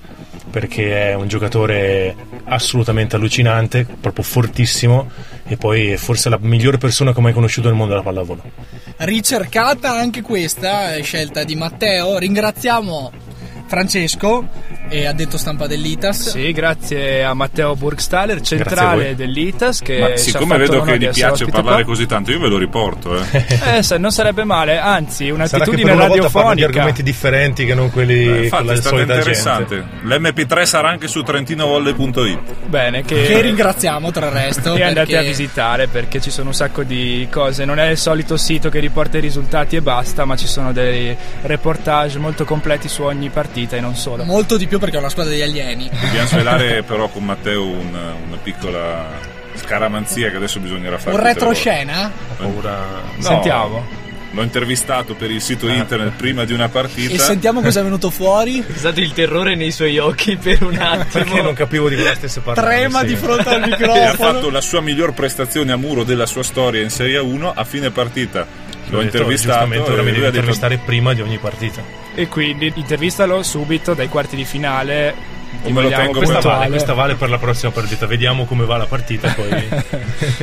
perché è un giocatore assolutamente allucinante, proprio fortissimo, e poi è forse la migliore persona che ho mai conosciuto nel mondo della pallavolo. Ricercata anche questa scelta di Matteo. Ringraziamo Francesco e addetto stampa dell'Itas. Sì, grazie a Matteo Burgstaller, centrale dell'Itas, che ma siccome vedo che gli piace parlare qua così tanto, io ve lo riporto. Eh, eh se, non sarebbe male, anzi, un'attitudine radiofonica. Sarà che per una volta parlo di argomenti differenti che non quelli eh, infatti, con la solita interessante. Gente. L'emme pi tre sarà anche su trentinovolle punto it. Bene, che, che ringraziamo tra il resto. E andate a visitare, perché ci sono un sacco di cose. Non è il solito sito che riporta i risultati e basta, ma ci sono dei reportage molto completi su ogni partita e non solo. Molto di più, perché è una squadra degli alieni. Dobbiamo svelare però con Matteo una, una piccola scaramanzia che adesso bisognerà fare. Un retroscena? Paura... No, sentiamo. L'ho intervistato per il sito internet prima di una partita. E sentiamo cosa è venuto fuori. È stato il terrore nei suoi occhi per un attimo. Perché non capivo di cosa stesse parlando. Trema sì. Di fronte al microfono. E ha fatto la sua miglior prestazione a muro della sua storia in Serie A uno a fine partita. L'ho intervistato, giustamente, ora mi devi intervistare prima di ogni partita. E quindi intervistalo subito dai quarti di finale. Come lo tengo questa vale, questa vale per la prossima partita. Vediamo come va la partita poi.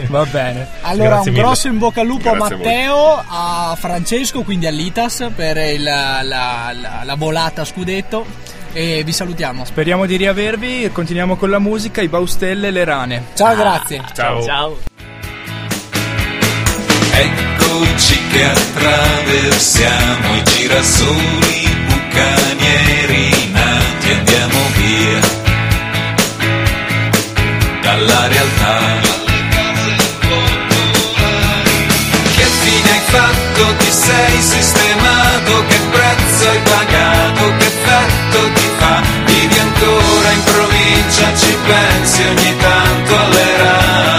Va bene. Allora, grazie un mille. Grosso in bocca al lupo grazie a Matteo, a, a Francesco, quindi all'Itas per il, la, la, la volata scudetto. E vi salutiamo. Speriamo di riavervi. Continuiamo con la musica, i Baustelle e le rane. Ciao, grazie. Ah, ciao. Ciao. Hey. Che attraversiamo i girasoli bucanieri nati, andiamo via dalla realtà. Che fine hai fatto? Ti sei sistemato? Che prezzo hai pagato? Che effetto ti fa? Vivi ancora in provincia? Ci pensi ogni tanto alle rane?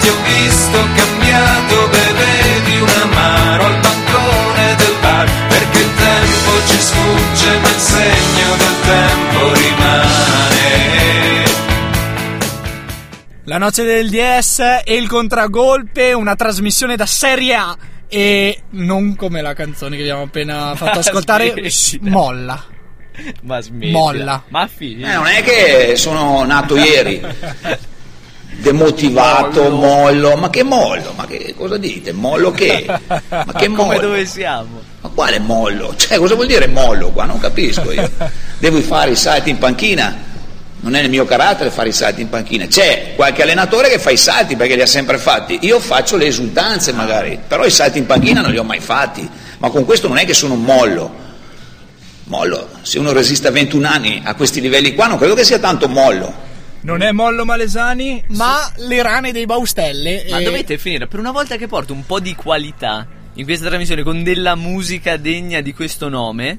Ti ho visto cambiato, bevevi un amaro al bancone del bar, perché il tempo ci sfugge ma il segno Noce del D S e il contragolpe, una trasmissione da Serie A e non come la canzone che abbiamo appena fatto ascoltare. Molla. Ma smettila. Molla. Ma eh, non è che sono nato ieri demotivato, mollo. mollo. Ma che mollo? Ma che cosa dite? Mollo che? Ma che mollo? Come dove siamo? Ma quale mollo? Cioè, cosa vuol dire mollo qua? Non capisco io. Devo fare i salti in panchina? Non è nel mio carattere fare i salti in panchina. C'è qualche allenatore che fa i salti perché li ha sempre fatti. Io faccio le esultanze magari, però i salti in panchina non li ho mai fatti. Ma con questo non è che sono mollo. Mollo, se uno resiste a ventuno anni a questi livelli qua, non credo che sia tanto mollo. Non è mollo Malesani, ma sì, le rane dei Baustelle. Ma e... dovete finire, per una volta che porto un po' di qualità in questa trasmissione con della musica degna di questo nome.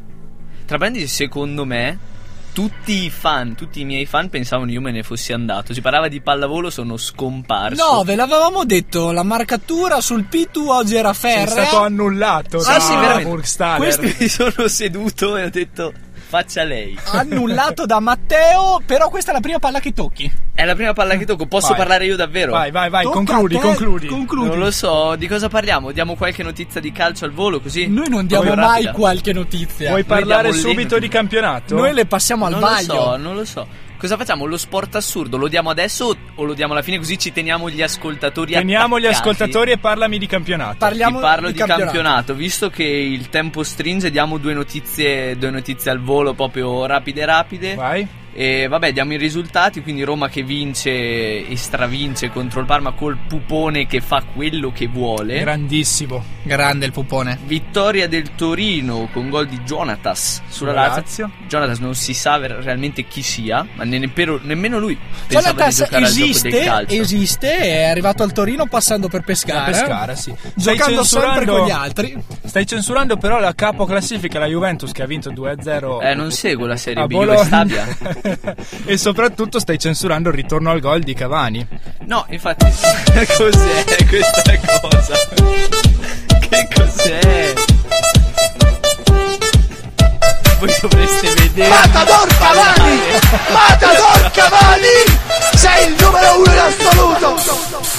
Tra parentesi, secondo me tutti i fan, tutti i miei fan pensavano io me ne fossi andato. Si parlava di pallavolo, sono scomparso. No, ve l'avevamo detto, la marcatura sul P due oggi era ferrea. È stato annullato. Ah sì, veramente. Questo mi sono seduto e ho detto faccia lei. Annullato da Matteo, però questa è la prima palla che tocchi. È la prima palla che tocco, posso vai. parlare io davvero? Vai, vai, vai, concludi, concludi, concludi. Non lo so, di cosa parliamo? Diamo qualche notizia di calcio al volo così? Noi non diamo Proprio mai rapida. qualche notizia. Vuoi parlare subito link. di campionato? Noi le passiamo al non vaglio. Non lo so, non lo so. Cosa facciamo? Lo sport assurdo lo diamo adesso o lo diamo alla fine così ci teniamo gli ascoltatori attaccati? Teniamo gli ascoltatori e parlami di campionato. Parliamo Ti parlo di, di campionato. campionato, visto che il tempo stringe, diamo due notizie, due notizie al volo proprio rapide rapide. Vai. E vabbè, diamo i risultati, quindi Roma che vince e stravince contro il Parma col Pupone che fa quello che vuole. Grandissimo, grande il Pupone. Vittoria del Torino con gol di Jonathas sulla Lazio. Jonathas non si sa realmente chi sia, ma nemmeno, nemmeno lui pensava di giocare esiste, al gioco del calcio. Esiste, è arrivato al Torino passando per Pescara, Pescara sì. Giocando sempre con gli altri. Stai censurando però la capo classifica, la Juventus che ha vinto due a zero. Eh, non seguo la Serie B, io Stabia. E soprattutto stai censurando il ritorno al gol di Cavani. No, infatti, cos'è questa cosa? Che cos'è? Voi dovreste vedere. Matador Cavani! Matador Cavani! Sei il numero uno in assoluto!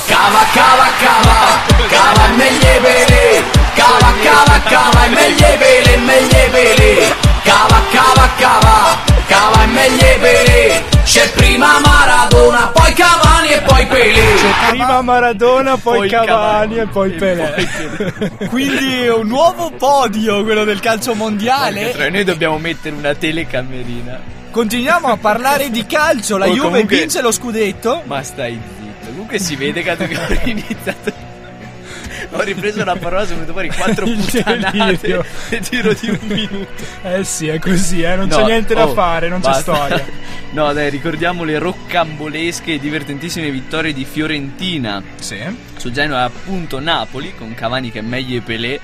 Cava, cava, cava! Cava meglio vele! Cava, cava, cava! Meglio vele, meglio vele! Cava, cava, cava! Cava e meglio Pelé, c'è prima Maradona, poi Cavani e poi Pelé. C'è prima Maradona, poi, poi Cavani, Cavani e poi Pelé. Poi... Quindi è un nuovo podio quello del calcio mondiale. Tra noi dobbiamo mettere una telecamerina. Continuiamo a parlare di calcio, la oh, Juve comunque... vince lo scudetto. Ma stai zitto, comunque si vede che abbiamo iniziato... Ho ripreso la parola, sono venuto fuori quattro puttanate e tiro di un minuto. Eh sì, è così, eh, non no, c'è niente da oh, fare, non basta. c'è storia. No dai, ricordiamo le roccambolesche e divertentissime vittorie di Fiorentina. Sì. Su Genoa appunto Napoli, con Cavani che è meglio e Pelé.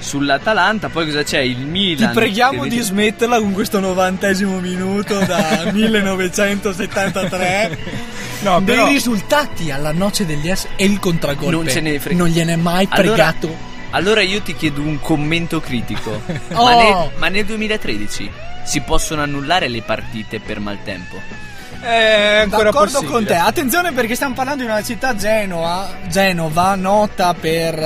Sull'Atalanta, poi cosa c'è? Il Milan. Ti preghiamo di smetterla con questo novantesimo minuto da millenovecentosettantatré. No, però... Dei risultati alla noce degli S e il contragolpe. Non ce ne frega. Non gliene è mai pregato. Allora, allora io ti chiedo un commento critico. oh. ma, nel, ma nel duemilatredici si possono annullare le partite per maltempo? È ancora d'accordo possibile. Con te, attenzione perché stiamo parlando di una città Genova, Genova nota per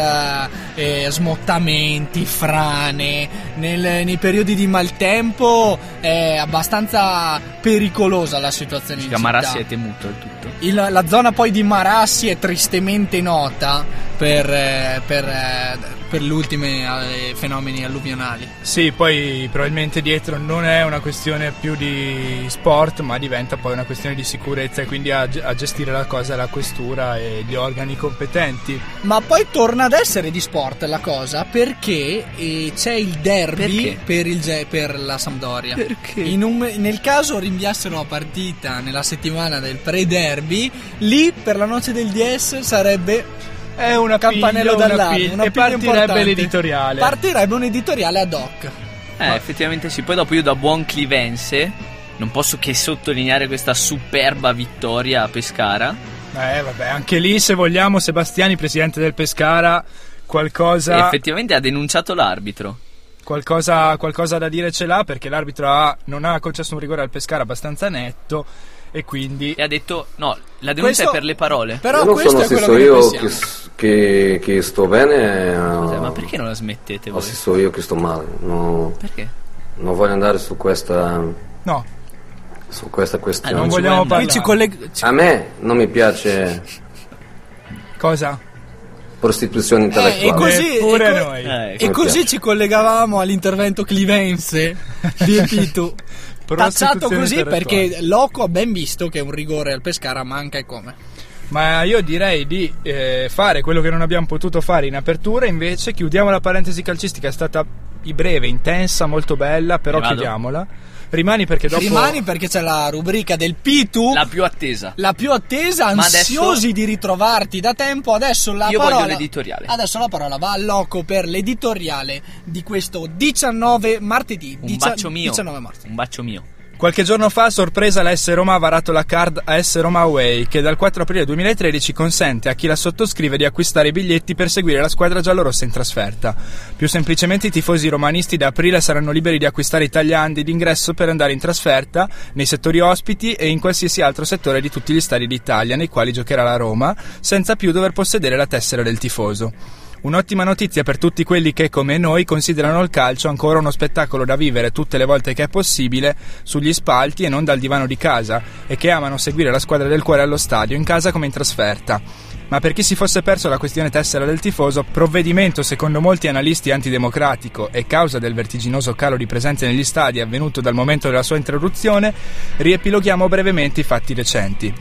eh, smottamenti, frane, nel, nei periodi di maltempo è abbastanza pericolosa la situazione in città. Marassi è temuto il tutto. Il, la zona poi di Marassi è tristemente nota per, eh, per, eh, per gli ultimi eh, fenomeni alluvionali. Sì, poi probabilmente dietro non è una questione più di sport, ma diventa poi una questione di sicurezza e quindi a, a gestire la cosa la questura e gli organi competenti. Ma poi torna ad essere di sport la cosa perché eh, c'è il derby per, il, per la Sampdoria. Perché? In un, nel caso rinviassero la partita nella settimana del pre-derby, lì per la noce del D S sarebbe è una campanello d'allarme e partirebbe l'editoriale partirebbe un editoriale ad hoc. Eh Ma. Effettivamente sì, poi dopo io da buon clivense non posso che sottolineare questa superba vittoria a Pescara. Eh vabbè, anche lì se vogliamo Sebastiani, presidente del Pescara, qualcosa e effettivamente ha denunciato l'arbitro. Qualcosa, qualcosa da dire ce l'ha perché l'arbitro ha, non ha concesso un rigore al Pescara abbastanza netto e quindi e ha detto no, la denuncia questo, è per le parole. Però questo sono è quello che io pensiamo. Che, che, che sto bene. Scusa, ma perché non la smettete voi? Assisto io che sto male. No, perché? Non voglio andare su questa. No. Su questa questione. Ah, non vogliamo parlare. Ci colleg- ci... A me non mi piace. Cosa? Prostituzione intellettuale. Eh, e così, pure e co- noi. Eh, e così piace. Ci collegavamo all'intervento clivense di Pitu. Tacciato così perché Loco ha ben visto che un rigore al Pescara manca e come. Ma io direi di eh, fare quello che non abbiamo potuto fare in apertura, invece chiudiamo la parentesi calcistica, è stata breve, intensa, molto bella, però chiudiamola. Rimani perché dopo Rimani perché c'è la rubrica del Pitu, la più attesa. La più attesa, ansiosi adesso... di ritrovarti da tempo. Adesso la io parola voglio l'editoriale. Adesso la parola va a Loco per l'editoriale di questo diciannove martedì, un dici... bacio mio. diciannove marzo. Un bacio mio. Qualche giorno fa, sorpresa, la S Roma ha varato la card a S Roma Away, che dal quattro aprile duemilatredici consente a chi la sottoscrive di acquistare i biglietti per seguire la squadra giallorossa in trasferta. Più semplicemente, i tifosi romanisti da aprile saranno liberi di acquistare i tagliandi d'ingresso per andare in trasferta nei settori ospiti e in qualsiasi altro settore di tutti gli stadi d'Italia nei quali giocherà la Roma, senza più dover possedere la tessera del tifoso. Un'ottima notizia per tutti quelli che, come noi, considerano il calcio ancora uno spettacolo da vivere tutte le volte che è possibile, sugli spalti e non dal divano di casa, e che amano seguire la squadra del cuore allo stadio, in casa come in trasferta. Ma per chi si fosse perso la questione tessera del tifoso, provvedimento secondo molti analisti antidemocratico e causa del vertiginoso calo di presenze negli stadi avvenuto dal momento della sua introduzione, riepiloghiamo brevemente i fatti recenti.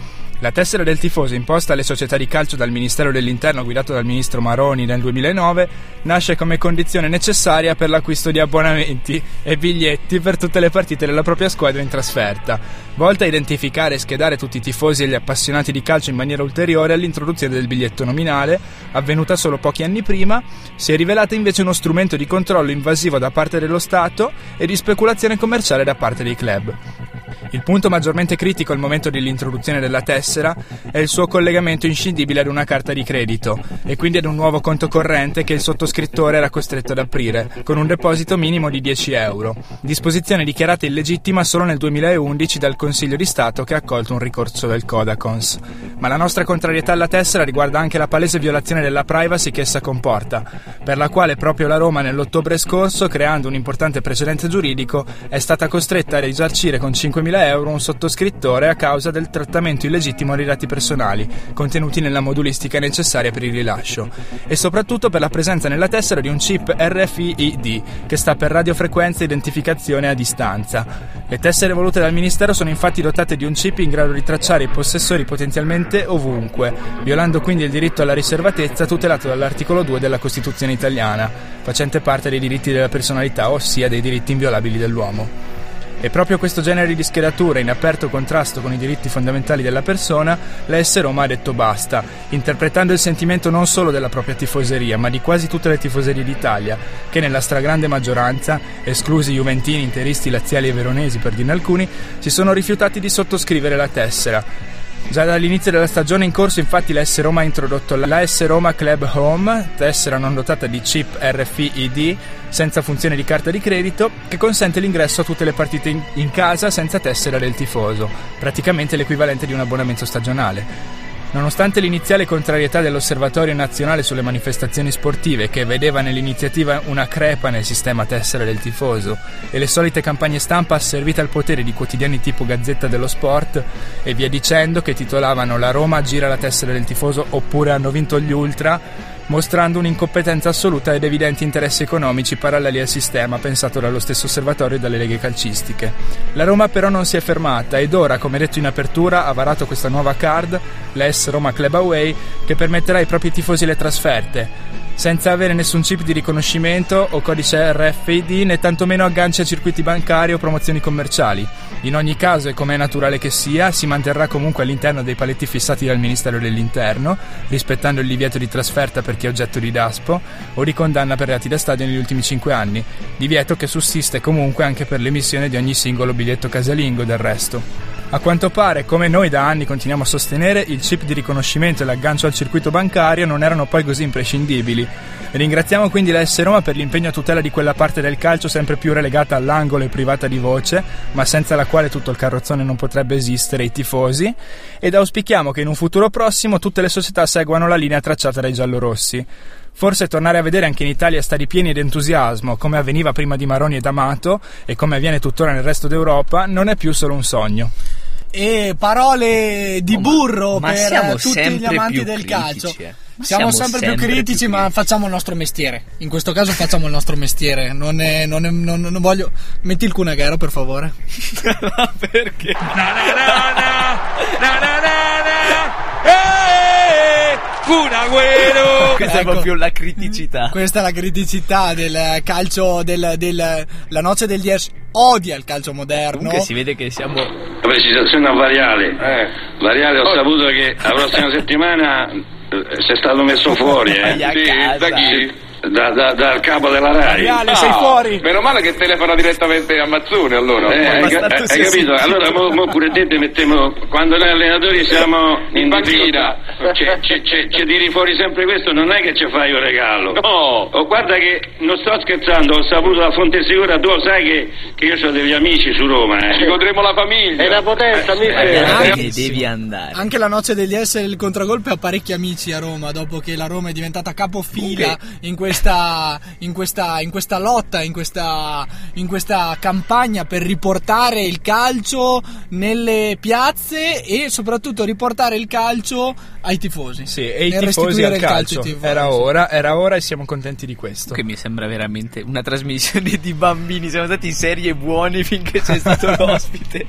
La tessera del tifoso, imposta alle società di calcio dal Ministero dell'Interno guidato dal ministro Maroni nel duemilanove, nasce come condizione necessaria per l'acquisto di abbonamenti e biglietti per tutte le partite della propria squadra in trasferta, volta a identificare e schedare tutti i tifosi e gli appassionati di calcio in maniera ulteriore all'introduzione del biglietto nominale, avvenuta solo pochi anni prima, si è rivelata invece uno strumento di controllo invasivo da parte dello Stato e di speculazione commerciale da parte dei club. Il punto maggiormente critico al momento dell'introduzione della tessera è il suo collegamento inscindibile ad una carta di credito e quindi ad un nuovo conto corrente che il sottoscrittore era costretto ad aprire, con un deposito minimo di dieci euro. Disposizione dichiarata illegittima solo nel duemilaundici dal Consiglio di Stato, che ha accolto un ricorso del Codacons. Ma la nostra contrarietà alla tessera riguarda anche la palese violazione della privacy che essa comporta, per la quale proprio la Roma nell'ottobre scorso, creando un importante precedente giuridico, è stata costretta a risarcire con cinquemila euro un sottoscrittore a causa del trattamento illegittimo dei dati personali contenuti nella modulistica necessaria per il rilascio, e soprattutto per la presenza nella tessera di un chip R F I D, che sta per radiofrequenza identificazione a distanza. Le tessere volute dal Ministero sono infatti dotate di un chip in grado di tracciare i possessori potenzialmente ovunque, violando quindi il diritto alla riservatezza tutelato dall'articolo due della Costituzione italiana, facente parte dei diritti della personalità, ossia dei diritti inviolabili dell'uomo. E proprio questo genere di schedature, in aperto contrasto con i diritti fondamentali della persona, la S Roma ha detto basta, interpretando il sentimento non solo della propria tifoseria, ma di quasi tutte le tifoserie d'Italia, che nella stragrande maggioranza, esclusi juventini, interisti, laziali e veronesi per dirne alcuni, si sono rifiutati di sottoscrivere la tessera. Già dall'inizio della stagione in corso, infatti, la S Roma ha introdotto la S Roma Club Home, tessera non dotata di chip R F I D, senza funzione di carta di credito, che consente l'ingresso a tutte le partite in, in casa senza tessera del tifoso, praticamente l'equivalente di un abbonamento stagionale. Nonostante l'iniziale contrarietà dell'Osservatorio Nazionale sulle Manifestazioni Sportive, che vedeva nell'iniziativa una crepa nel sistema tessera del tifoso, e le solite campagne stampa asservite al potere di quotidiani tipo Gazzetta dello Sport e via dicendo, che titolavano "La Roma gira la tessera del tifoso" oppure "Hanno vinto gli ultra", mostrando un'incompetenza assoluta ed evidenti interessi economici paralleli al sistema pensato dallo stesso osservatorio e dalle leghe calcistiche. La Roma però non si è fermata ed ora, come detto in apertura, ha varato questa nuova card, la S Roma Club Away, che permetterà ai propri tifosi le trasferte, senza avere nessun chip di riconoscimento o codice R F I D, né tantomeno agganci a circuiti bancari o promozioni commerciali. In ogni caso, e come è naturale che sia, si manterrà comunque all'interno dei paletti fissati dal Ministero dell'Interno, rispettando il divieto di trasferta per chi è oggetto di DASPO o di condanna per reati da stadio negli ultimi cinque anni, divieto che sussiste comunque anche per l'emissione di ogni singolo biglietto casalingo, del resto. A quanto pare, come noi da anni continuiamo a sostenere, il chip di riconoscimento e l'aggancio al circuito bancario non erano poi così imprescindibili, Ringraziamo quindi la S Roma per l'impegno a tutela di quella parte del calcio sempre più relegata all'angolo e privata di voce, ma senza la quale tutto il carrozzone non potrebbe esistere, i tifosi, ed auspichiamo che in un futuro prossimo tutte le società seguano la linea tracciata dai giallorossi. Forse tornare a vedere anche in Italia stadi pieni di entusiasmo, come avveniva prima di Maroni ed Amato e come avviene tuttora nel resto d'Europa, non è più solo un sogno. E parole di oh, burro ma, ma per tutti gli amanti del critici, calcio. Eh. Siamo, siamo sempre, sempre più critici, più ma critici. Facciamo il nostro mestiere. In questo caso facciamo il nostro mestiere. Non è, non, è, non, non voglio. Metti il Cunaghero, per favore. Ma perché? Cunagüero! Questa ecco, è proprio la criticità. Questa è la criticità del calcio, del, del la noce del dieci odia il calcio moderno. Comunque si vede che siamo la precisazione a variale. Eh, variale ho oh. saputo che la prossima settimana sei stato messo fuori, eh. Sì, da chi? Da, da, dal capo della Rai. Daniele, no, sei fuori. Meno male che telefona direttamente a Mazzone, allora. Eh, hai, hai sì, capito? Sì. Allora mo, mo pure te mettiamo, quando noi allenatori siamo in banchina, ci tiri fuori sempre questo, non è che ci fai un regalo. No. Oh, guarda che non sto scherzando, ho saputo da fonte sicura, tu lo sai che, che io ho degli amici su Roma, eh. Ci godremo la famiglia. È una potenza, eh, eh, anche, devi andare. Anche la noce degli S il contragolpe ha parecchi amici a Roma, dopo che la Roma è diventata capofila okay. in questo In questa, in questa lotta, in questa, in questa campagna per riportare il calcio nelle piazze e soprattutto riportare il calcio ai tifosi. Sì, e i tifosi al calcio. calcio era ora, era ora e siamo contenti di questo. Che mi sembra veramente una trasmissione di bambini. Siamo stati in serie buoni finché c'è stato l'ospite.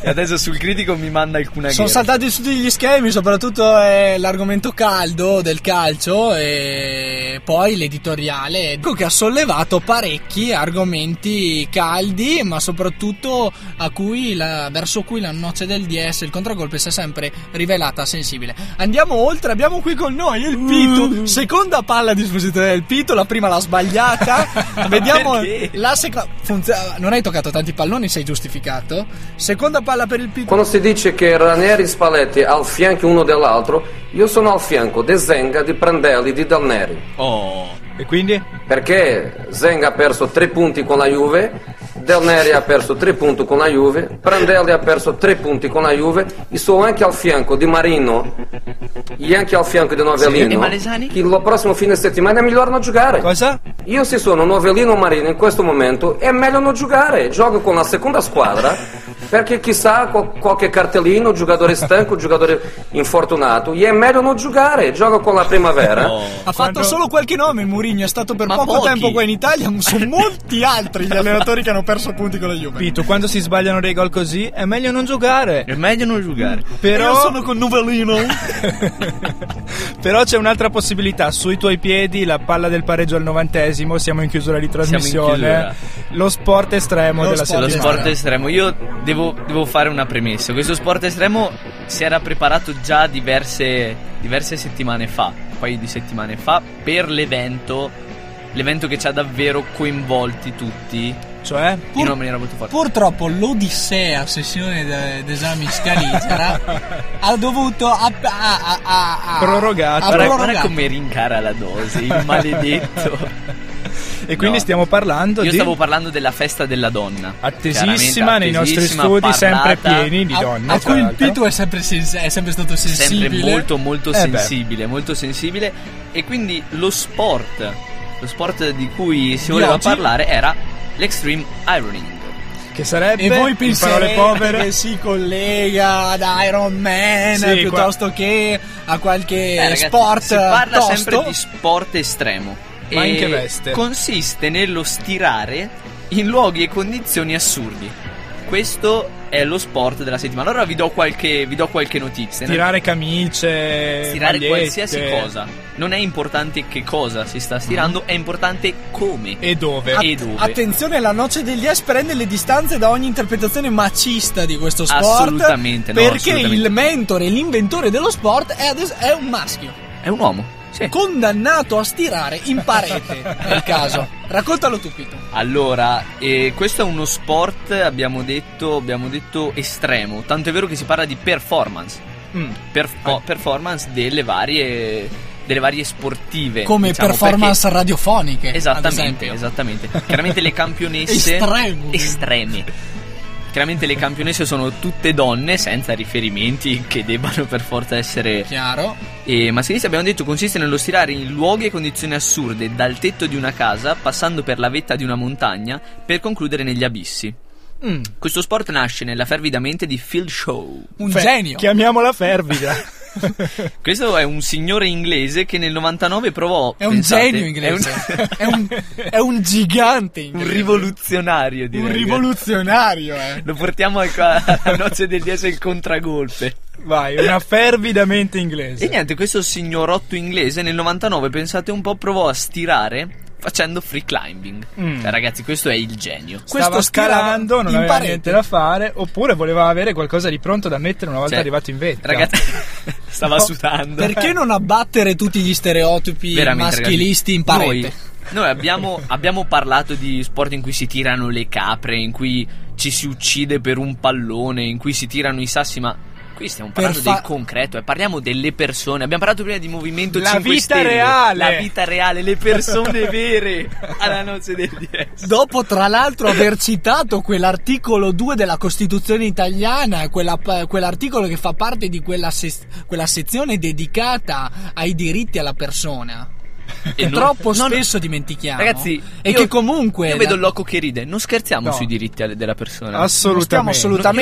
E adesso sul critico mi manda alcuna guerra. Sono saltati tutti gli schemi, soprattutto è l'argomento caldo del calcio e poi l'editoriale che ha sollevato parecchi argomenti caldi, ma soprattutto a cui la, verso cui la noce del D S, il contragolpe, si è sempre rivelata sensibile. Andiamo oltre, abbiamo qui con noi il Pitu, seconda palla a disposizione del Pitu, la prima l'ha sbagliata. Vediamo la seconda. Funziona, non hai toccato tanti palloni, sei giustificato. Seconda palla per il Pitu. Quando si dice che Ranieri e Spalletti al fianco uno dell'altro, io sono al fianco di Zenga, di Prandelli, di Del Neri. Oh. E quindi? Perché Zenga ha perso tre punti con la Juve, Del Neri ha perso tre punti con la Juve, Prandelli ha perso tre punti con la Juve e sono anche al fianco di Marino e anche al fianco di Novellino, sì, che il prossimo fine settimana è meglio non giocare. Cosa? Io se sono Novellino Marino in questo momento è meglio non giocare, gioco con la seconda squadra perché chissà qual- qualche cartellino, giocatore stanco, giocatore infortunato, e è meglio non giocare, gioco con la primavera. No. Ha fatto solo qualche nome Mourinho, è stato per Ma poco pochi. tempo qua in Italia, sono molti altri gli allenatori che hanno perso punti con la Juve. Pito, quando si sbagliano dei gol così è meglio non giocare, è meglio non giocare. Però io sono con Novellino. Però c'è un'altra possibilità, sui tuoi piedi la palla del pareggio al novantesimo, siamo in chiusura di trasmissione, chiusura. lo sport estremo lo della sport settimana. Lo sport estremo, io devo, devo fare una premessa, questo sport estremo si era preparato già diverse, diverse settimane fa, paio di settimane fa, per l'evento l'evento che ci ha davvero coinvolti tutti, cioè pur, in una maniera molto forte. Purtroppo l'odissea sessione de, d'esami Scaligera ha dovuto a, a, a, a, a, prorogato. Guarda, guarda come rincara la dose il maledetto. E quindi no. stiamo parlando Io di... stavo parlando della festa della donna, attesissima nei nostri studi, parlata, sempre pieni di donne. A, a cui il Pitu è sempre, sens- è sempre stato sensibile. Sempre molto molto eh sensibile, beh. molto sensibile. E quindi lo sport, lo sport di cui si voleva oggi parlare era l'extreme ironing. Che sarebbe, e voi pensate, che si collega ad Iron Man, sì, piuttosto qua... che a qualche eh, ragazzi, sport. Si parla tosto. sempre di sport estremo. Ma in che veste? Consiste nello stirare in luoghi e condizioni assurdi. Questo è lo sport della settimana. Allora vi do qualche, vi do qualche notizia. Stirare camicie, stirare magliette, qualsiasi cosa. Non è importante che cosa si sta stirando, mm. è importante come e dove. At- e dove. Attenzione, la noce degli es prende le distanze da ogni interpretazione macista di questo sport. Assolutamente no. Perché assolutamente. il mentore, l'inventore dello sport è, adesso, è un maschio. È un uomo. Sì. Condannato a stirare in parete nel caso. Raccontalo tu, Pito. Allora, eh, questo è uno sport, abbiamo detto, abbiamo detto estremo. Tanto è vero che si parla di performance, mm. Perf- ah. performance delle varie delle varie sportive, come diciamo, performance perché... radiofoniche, esattamente, esattamente. Chiaramente le campionesse Estremi. estreme chiaramente le campionesse sono tutte donne, senza riferimenti che debbano per forza essere chiaro. E mascherista, abbiamo detto, consiste nello stirare in luoghi e condizioni assurde, dal tetto di una casa passando per la vetta di una montagna per concludere negli abissi. Mm. Questo sport nasce nella fervida mente di Phil Shaw, un Fe- genio, chiamiamola fervida. Questo è un signore inglese che nel novantanove provò, è un pensate, genio inglese, è un, è un, è un gigante inglese, un rivoluzionario, direi. Un rivoluzionario, eh. Lo portiamo al, alla noce del D S, il contragolpe. Vai, una fervida mente inglese. E niente, questo signorotto inglese nel novantanove, pensate un po', provò a stirare facendo free climbing. Mm. Cioè, ragazzi, questo è il genio. Stava questo scalando, non aveva parete. Niente da fare, oppure voleva avere qualcosa di pronto da mettere una volta, cioè, arrivato in vetta. Ragazzi, stava no, sudando. Perché non abbattere tutti gli stereotipi veramente maschilisti, ragazzi, in parete? Noi, noi abbiamo, abbiamo parlato di sport in cui si tirano le capre, in cui ci si uccide per un pallone, in cui si tirano i sassi, ma qui stiamo parlando fa... del concreto, eh. Parliamo delle persone. Abbiamo parlato prima di Movimento la cinque vita Stelle, reale. La vita reale, le persone vere alla noce del D S. Dopo, tra l'altro, aver citato quell'articolo due della Costituzione italiana, quella, quell'articolo che fa parte di quella, se- quella sezione dedicata ai diritti alla persona, e non, troppo non, spesso dimentichiamo, ragazzi, e io, che comunque io vedo il loco che ride, non scherziamo no. sui diritti della persona, assolutamente non stiamo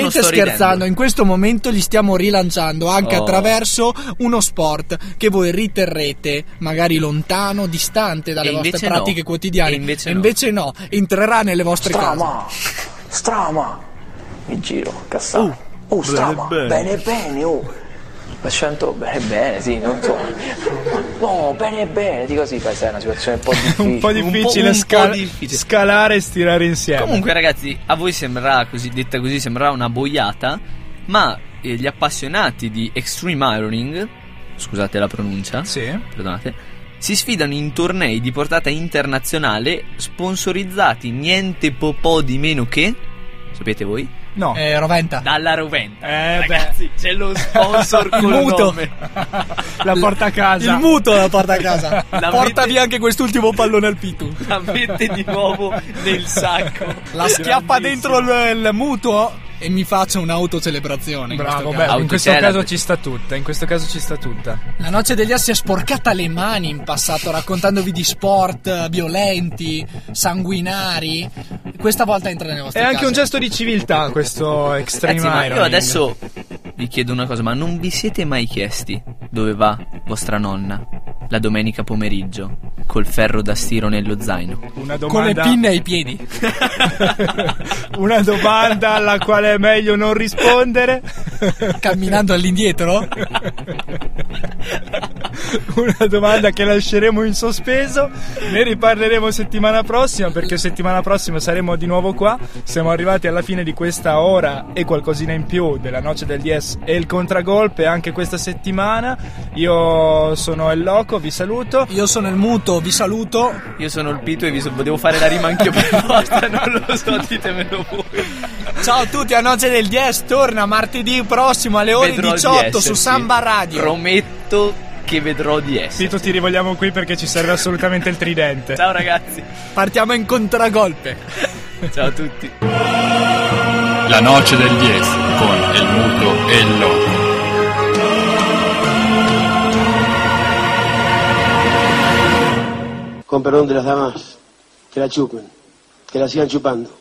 assolutamente non, scherzando ridendo. In questo momento li stiamo rilanciando anche oh. attraverso uno sport che voi riterrete magari lontano, distante dalle e vostre pratiche no. quotidiane, e invece, e invece no. no entrerà nelle vostre strama. case strama in giro Cassano oh, oh strama bene bene, bene oh L'accento bene bene, sì, non so. No, bene bene, dico sì, questa è una situazione un po' difficile. un po' difficile, un po', scal- un po' difficile scalare e stirare insieme. Comunque, ragazzi, a voi sembrerà così, detta così, sembrerà una boiata, ma eh, gli appassionati di extreme ironing, scusate la pronuncia, sì, perdonate, si sfidano in tornei di portata internazionale sponsorizzati niente popò di meno che, sapete voi? No, eh, Roventa. Dalla Roventa, eh, ragazzi, beh. c'è lo sponsor col muto. Nome. La porta a casa. Il muto la porta a casa. La porta mette... via anche quest'ultimo pallone al pitu. La mette di nuovo nel sacco. La schiappa dentro il, il mutuo e mi faccio un'autocelebrazione. Bravo, in questo, beh, in questo caso ci sta tutta. In questo caso ci sta tutta. La noce degli assi è sporcata le mani in passato raccontandovi di sport violenti, sanguinari. Questa volta entra nelle vostre case. È anche case. un gesto di civiltà questo extreme ironing. Ma io adesso vi chiedo una cosa, ma non vi siete mai chiesti dove va vostra nonna la domenica pomeriggio col ferro da stiro nello zaino, una domanda... con le pinne ai piedi? Una domanda alla quale è meglio non rispondere. Camminando all'indietro? Una domanda che lasceremo in sospeso, ne riparleremo settimana prossima, perché settimana prossima saremo di nuovo qua. Siamo arrivati alla fine di questa ora e qualcosina in più della noce del D S e il contragolpe anche questa settimana. Io sono il Loco, vi saluto. Io sono il Muto, vi saluto. Io sono il Pito e vi so- devo fare la rima anch'io per volta, non lo so, ditemelo voi. Ciao a tutti, a Noce del D S torna martedì prossimo alle ore vedrò diciotto su Samba Radio. Prometto che vedrò di essere. Pito, ti rivogliamo qui perché ci serve assolutamente il tridente. Ciao ragazzi. Partiamo in contragolpe. Ciao a tutti. La Noce del D S con il Muto e il Loco. Con perdón de las damas, que la chupen, que la sigan chupando.